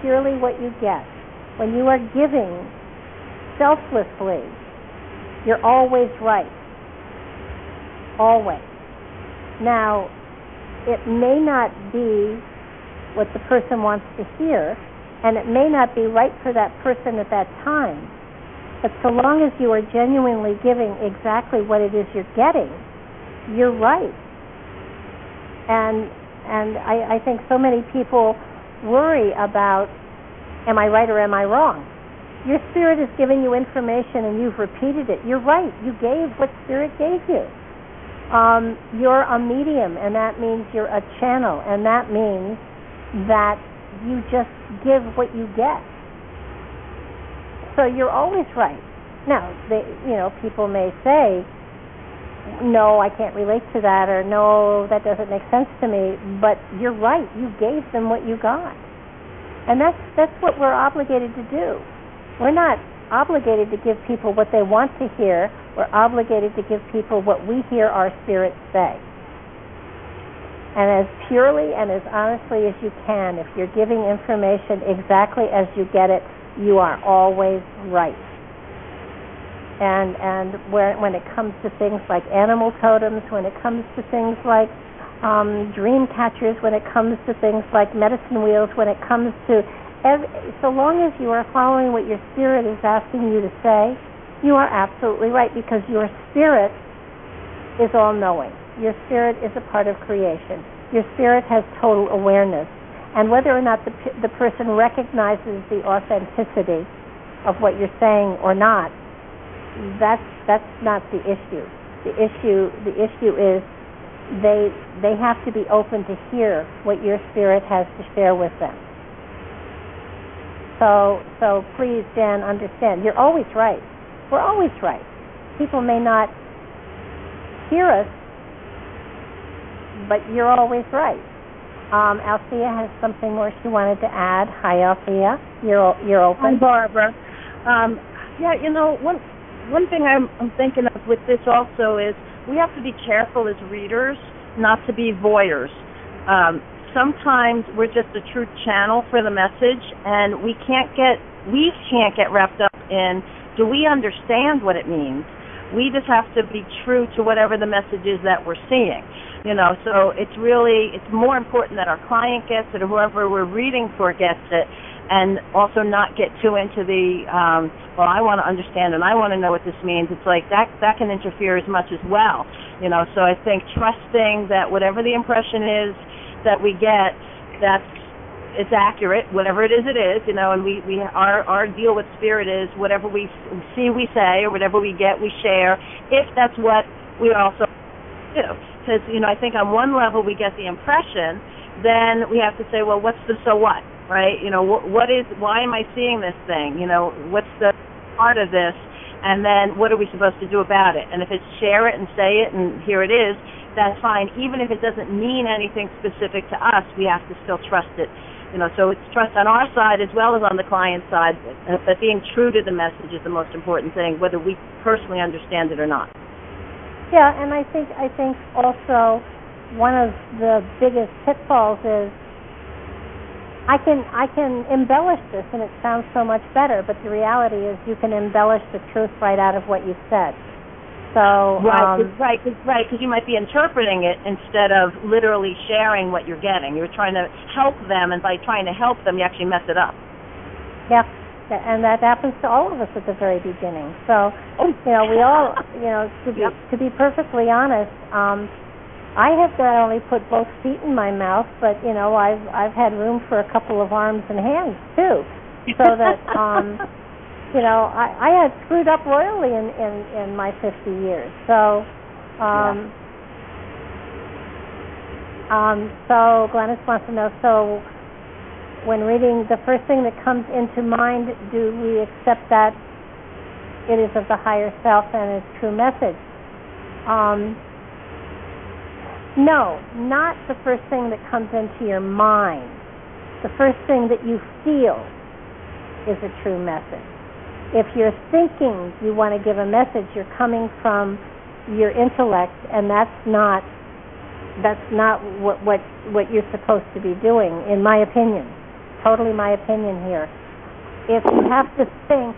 purely what you get, when you are giving selflessly, you're always right. Always. Now, it may not be what the person wants to hear, and it may not be right for that person at that time, but so long as you are genuinely giving exactly what it is you're getting, you're right. And And I think so many people worry about, am I right or am I wrong? Your spirit is giving you information and you've repeated it. You're right. You gave what spirit gave you. You're a medium, and that means you're a channel, and that means that you just give what you get. So you're always right. Now, people may say, no, I can't relate to that, or no, that doesn't make sense to me, but you're right. You gave them what you got. And that's what we're obligated to do. We're not obligated to give people what they want to hear. We're obligated to give people what we hear our spirit say. And as purely and as honestly as you can, if you're giving information exactly as you get it, you are always right. And when it comes to things like animal totems, when it comes to things like dream catchers, when it comes to things like medicine wheels, when it comes to so long as you are following what your spirit is asking you to say, you are absolutely right, because your spirit is all-knowing. Your spirit is a part of creation. Your spirit has total awareness. And whether or not the person recognizes the authenticity of what you're saying or not, that's not the issue. The issue is they have to be open to hear what your spirit has to share with them. So please, Jan, understand. You're always right. We're always right. People may not hear us, but you're always right. Althea has something more she wanted to add. Hi, Althea. You're open. Hi, Barbara. One thing I'm thinking of with this also is we have to be careful as readers not to be voyeurs. Sometimes we're just a true channel for the message, and we can't get wrapped up in, do we understand what it means? We just have to be true to whatever the message is that we're seeing. So it's more important that our client gets it, or whoever we're reading for gets it, and also not get too into the, I want to understand and I want to know what this means. It's like that can interfere as much as well. So I think trusting that whatever the impression is that we get, it's accurate, whatever it is, and we our deal with spirit is whatever we see we say, or whatever we get we share, if that's what we also do. Because, I think on one level we get the impression, then we have to say, well, what's the so what, right? Why am I seeing this thing? What's the part of this? And then what are we supposed to do about it? And if it's share it and say it and here it is, that's fine. Even if it doesn't mean anything specific to us, we have to still trust it. So it's trust on our side as well as on the client side, but being true to the message is the most important thing, whether we personally understand it or not. Yeah, and I think also one of the biggest pitfalls is I can embellish this and it sounds so much better, but the reality is you can embellish the truth right out of what you said. So because you might be interpreting it instead of literally sharing what you're getting. You're trying to help them, and by trying to help them, you actually mess it up. Yeah. And that happens to all of us at the very beginning. So, we all, to be perfectly honest, I have not only put both feet in my mouth, but, I've had room for a couple of arms and hands, too. So that, I had screwed up royally in my 50 years. So, so Glynis wants to know, so, when reading, the first thing that comes into mind, do we accept that it is of the higher self and its true message? No, not the first thing that comes into your mind. The first thing that you feel is a true message. If you're thinking you want to give a message, you're coming from your intellect, and that's not what you're supposed to be doing, in my opinion. Totally my opinion here. If you have to think,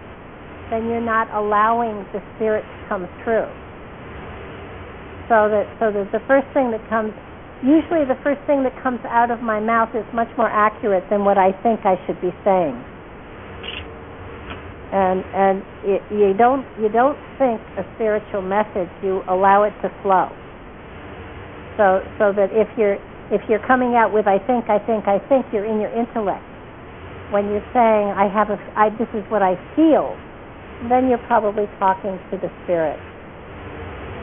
then you're not allowing the spirit to come through. So that the first thing that comes, usually the first thing that comes out of my mouth is much more accurate than what I think I should be saying. And you don't think a spiritual message, you allow it to flow. So that if you're If you're coming out with I think, you're in your intellect. When you're saying this is what I feel, then you're probably talking to the spirit.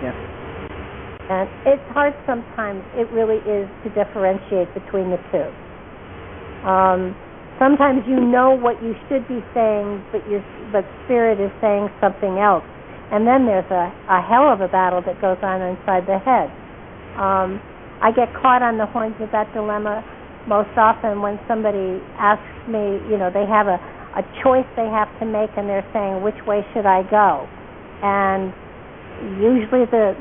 Yes. And it's hard sometimes. It really is to differentiate between the two. Sometimes you know what you should be saying, but spirit is saying something else. And then there's a hell of a battle that goes on inside the head. I get caught on the horns of that dilemma most often when somebody asks me, they have a choice they have to make, and they're saying, which way should I go? And usually the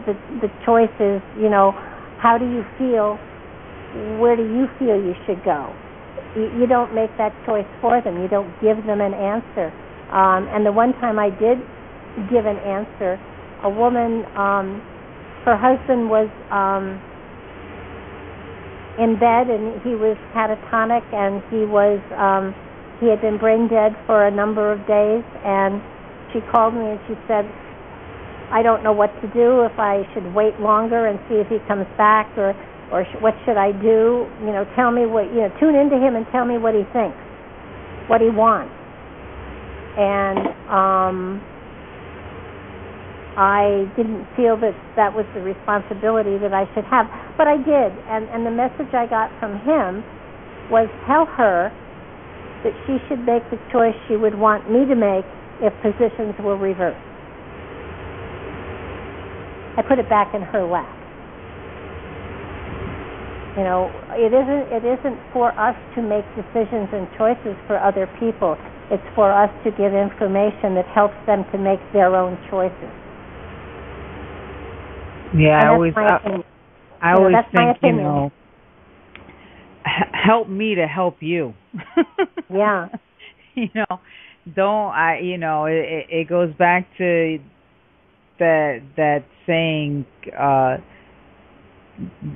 choice is, how do you feel? Where do you feel you should go? You don't make that choice for them. You don't give them an answer. And the one time I did give an answer, a woman, her husband was in bed, and he was catatonic, and he had been brain dead for a number of days. And she called me and she said, I don't know what to do, if I should wait longer and see if he comes back, or what should I do? Tell me what, tune into him and tell me what he thinks, what he wants. And I didn't feel that was the responsibility that I should have, but I did. And the message I got from him was, tell her that she should make the choice she would want me to make if positions were reversed. I put it back in her lap. It isn't for us to make decisions and choices for other people. It's for us to give information that helps them to make their own choices. Yeah, I always think, help me to help you. Yeah. It goes back to that saying, I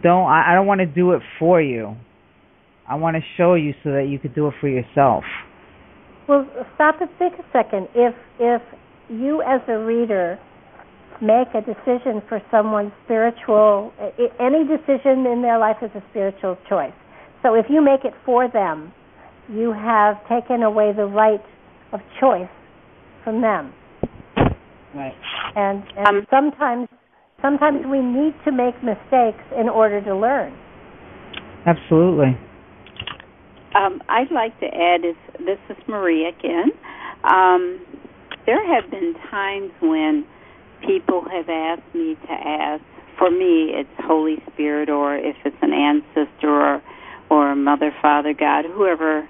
don't want to do it for you. I want to show you so that you could do it for yourself. Well, stop and think a second. If you as a reader make a decision for someone's spiritual, any decision in their life is a spiritual choice. So if you make it for them, you have taken away the right of choice from them. Right. And sometimes we need to make mistakes in order to learn. Absolutely. I'd like to add, this is Maria again. There have been times when people have asked me to ask, for me it's Holy Spirit, or if it's an ancestor or Mother, Father, God, whoever,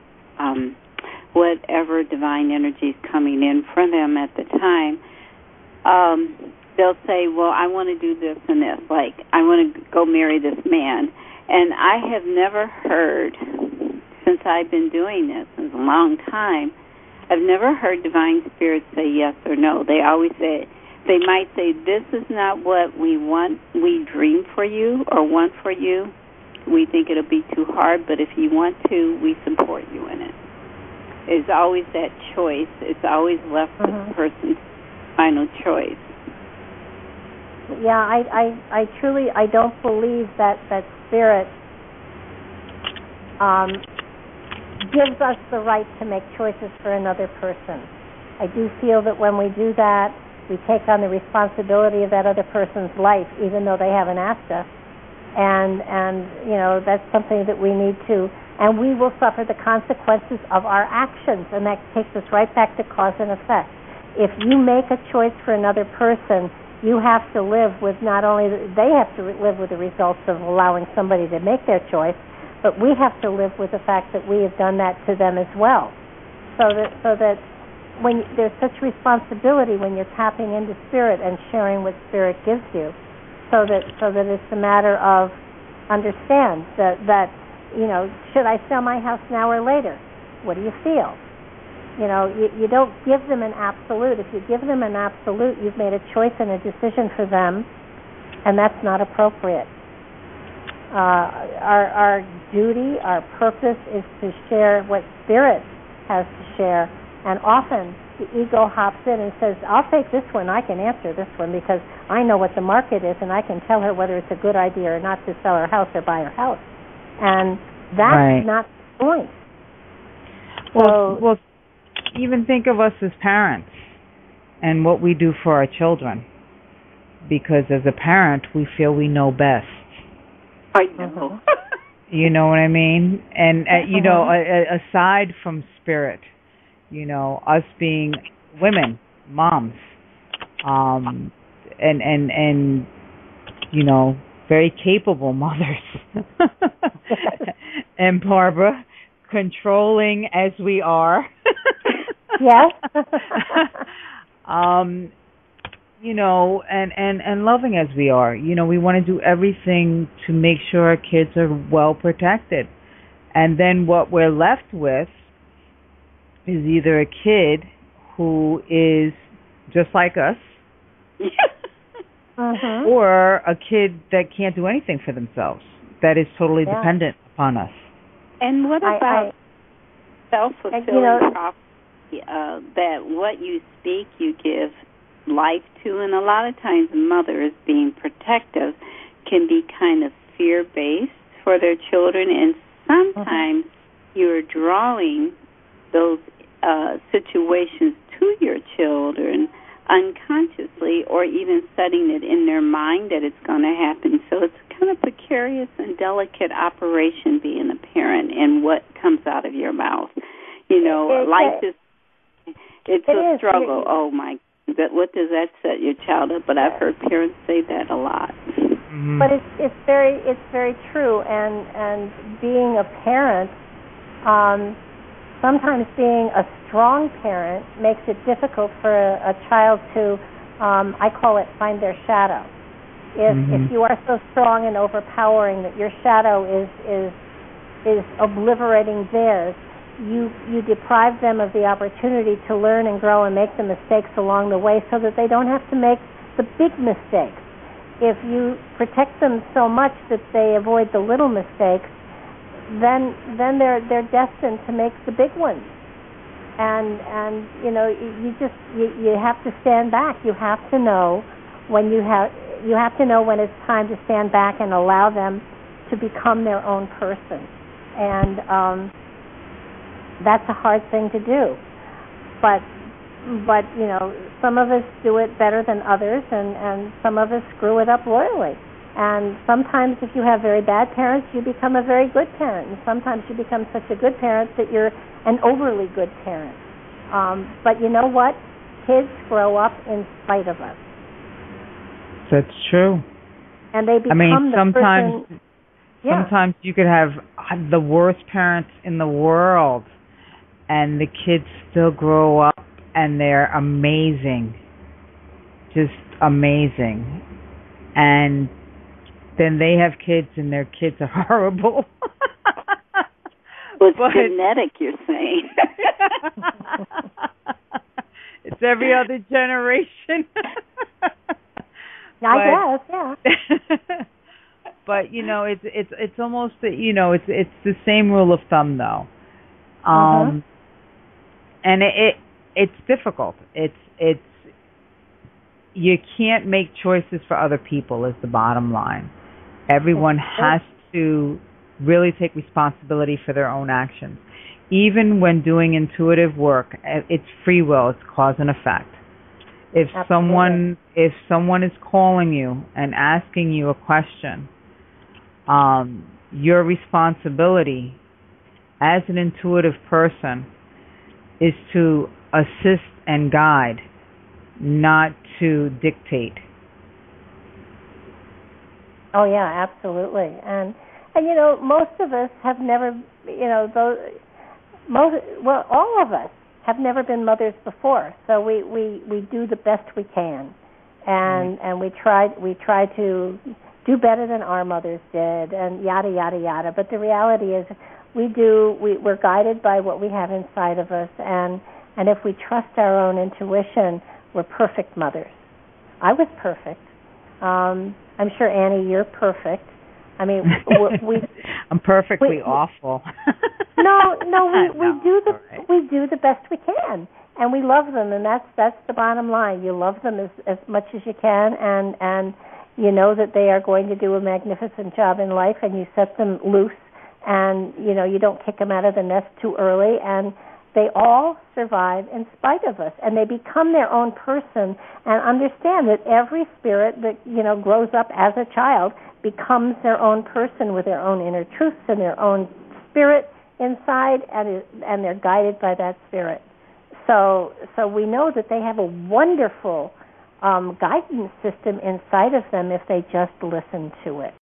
whatever divine energy is coming in for them at the time, they'll say, well, I want to do this and this, like I want to go marry this man. And I have never heard, since I've been doing this, it's a long time, I've never heard divine spirits say yes or no. They always say, they might say, this is not what we want, we dream for you or want for you. We think it'll be too hard, but if you want to, we support you in it. It's always that choice. It's always left with the person's final choice. Yeah, I truly don't believe that spirit gives us the right to make choices for another person. I do feel that when we do that, we take on the responsibility of that other person's life, even though they haven't asked us. And that's something that we need to, and we will suffer the consequences of our actions, and that takes us right back to cause and effect. If you make a choice for another person, you have to live with the results of allowing somebody to make their choice, but we have to live with the fact that we have done that to them as well. So that when there's such responsibility when you're tapping into spirit and sharing what spirit gives you, so that it's a matter of understand that should I sell my house now or later? What do you feel? You don't give them an absolute. If you give them an absolute, you've made a choice and a decision for them, and that's not appropriate. Our duty, our purpose is to share what spirit has to share. And often the ego hops in and says, I'll take this one, I can answer this one because I know what the market is and I can tell her whether it's a good idea or not to sell her house or buy her house. And that's not the point. Well, so, even think of us as parents and what we do for our children. Because as a parent, we feel we know best. I know. You know what I mean? And, you know, aside from spirit, you know, us being women, moms, and you know, very capable mothers. And Barbara, controlling as we are. Yes. You know, and loving as we are. You know, we want to do everything to make sure our kids are well protected. And then what we're left with is either a kid who is just like us, or a kid that can't do anything for themselves, that is totally dependent upon us. And what about self-fulfilling prophecy, that what you speak, you give life to? And a lot of times mothers, being protective, can be kind of fear-based for their children, and sometimes you're drawing those situations to your children unconsciously, or even setting it in their mind that it's going to happen. So it's kind of precarious and delicate operation being a parent, and what comes out of your mouth. You know, life is, it's a struggle. Oh, my God. What does that set your child up? But I've heard parents say that a lot. But it's very true. And being a parent, sometimes being a strong parent makes it difficult for a child to, I call it, find their shadow. If you are so strong and overpowering that your shadow is obliterating theirs, you deprive them of the opportunity to learn and grow and make the mistakes along the way, so that they don't have to make the big mistakes. If you protect them so much that they avoid the little mistakes, then they're destined to make the big ones. And you know, you have to stand back. You have to know when you have to know when it's time to stand back and allow them to become their own person. And that's a hard thing to do, but you know, some of us do it better than others, and some of us screw it up royally. And sometimes, if you have very bad parents, you become a very good parent, and sometimes you become such a good parent that you're an overly good parent. But you know what? Kids grow up in spite of us. That's true. And they become sometimes. Sometimes you could have the worst parents in the world, and the kids still grow up, and they're amazing, just amazing. And then they have kids, and their kids are horrible. Well, it's genetic, you're saying. It's every other generation. I guess, yeah. But you know, it's almost, you know, it's the same rule of thumb, though. And it's difficult. It's you can't make choices for other people is the bottom line. Everyone has to really take responsibility for their own actions. Even when doing intuitive work, it's free will. It's cause and effect. If someone is calling you and asking you a question, your responsibility as an intuitive person is to assist and guide, not to dictate. Oh yeah, absolutely. And you know, most of us have never, you know, all of us have never been mothers before. So we do the best we can, and we try to do better than our mothers did, and yada, yada, yada. But the reality is we're guided by what we have inside of us, and if we trust our own intuition, we're perfect mothers. I was perfect. I'm sure, Annie, you're perfect. I mean, I'm perfectly awful. We do the best we can, and we love them, and that's the bottom line. You love them as much as you can, and you know that they are going to do a magnificent job in life, and you set them loose and, you know, you don't kick them out of the nest too early, and they all survive in spite of us, and they become their own person and understand that every spirit that, you know, grows up as a child becomes their own person with their own inner truths and their own spirit inside, and they're guided by that spirit. So we know that they have a wonderful guidance system inside of them if they just listen to it.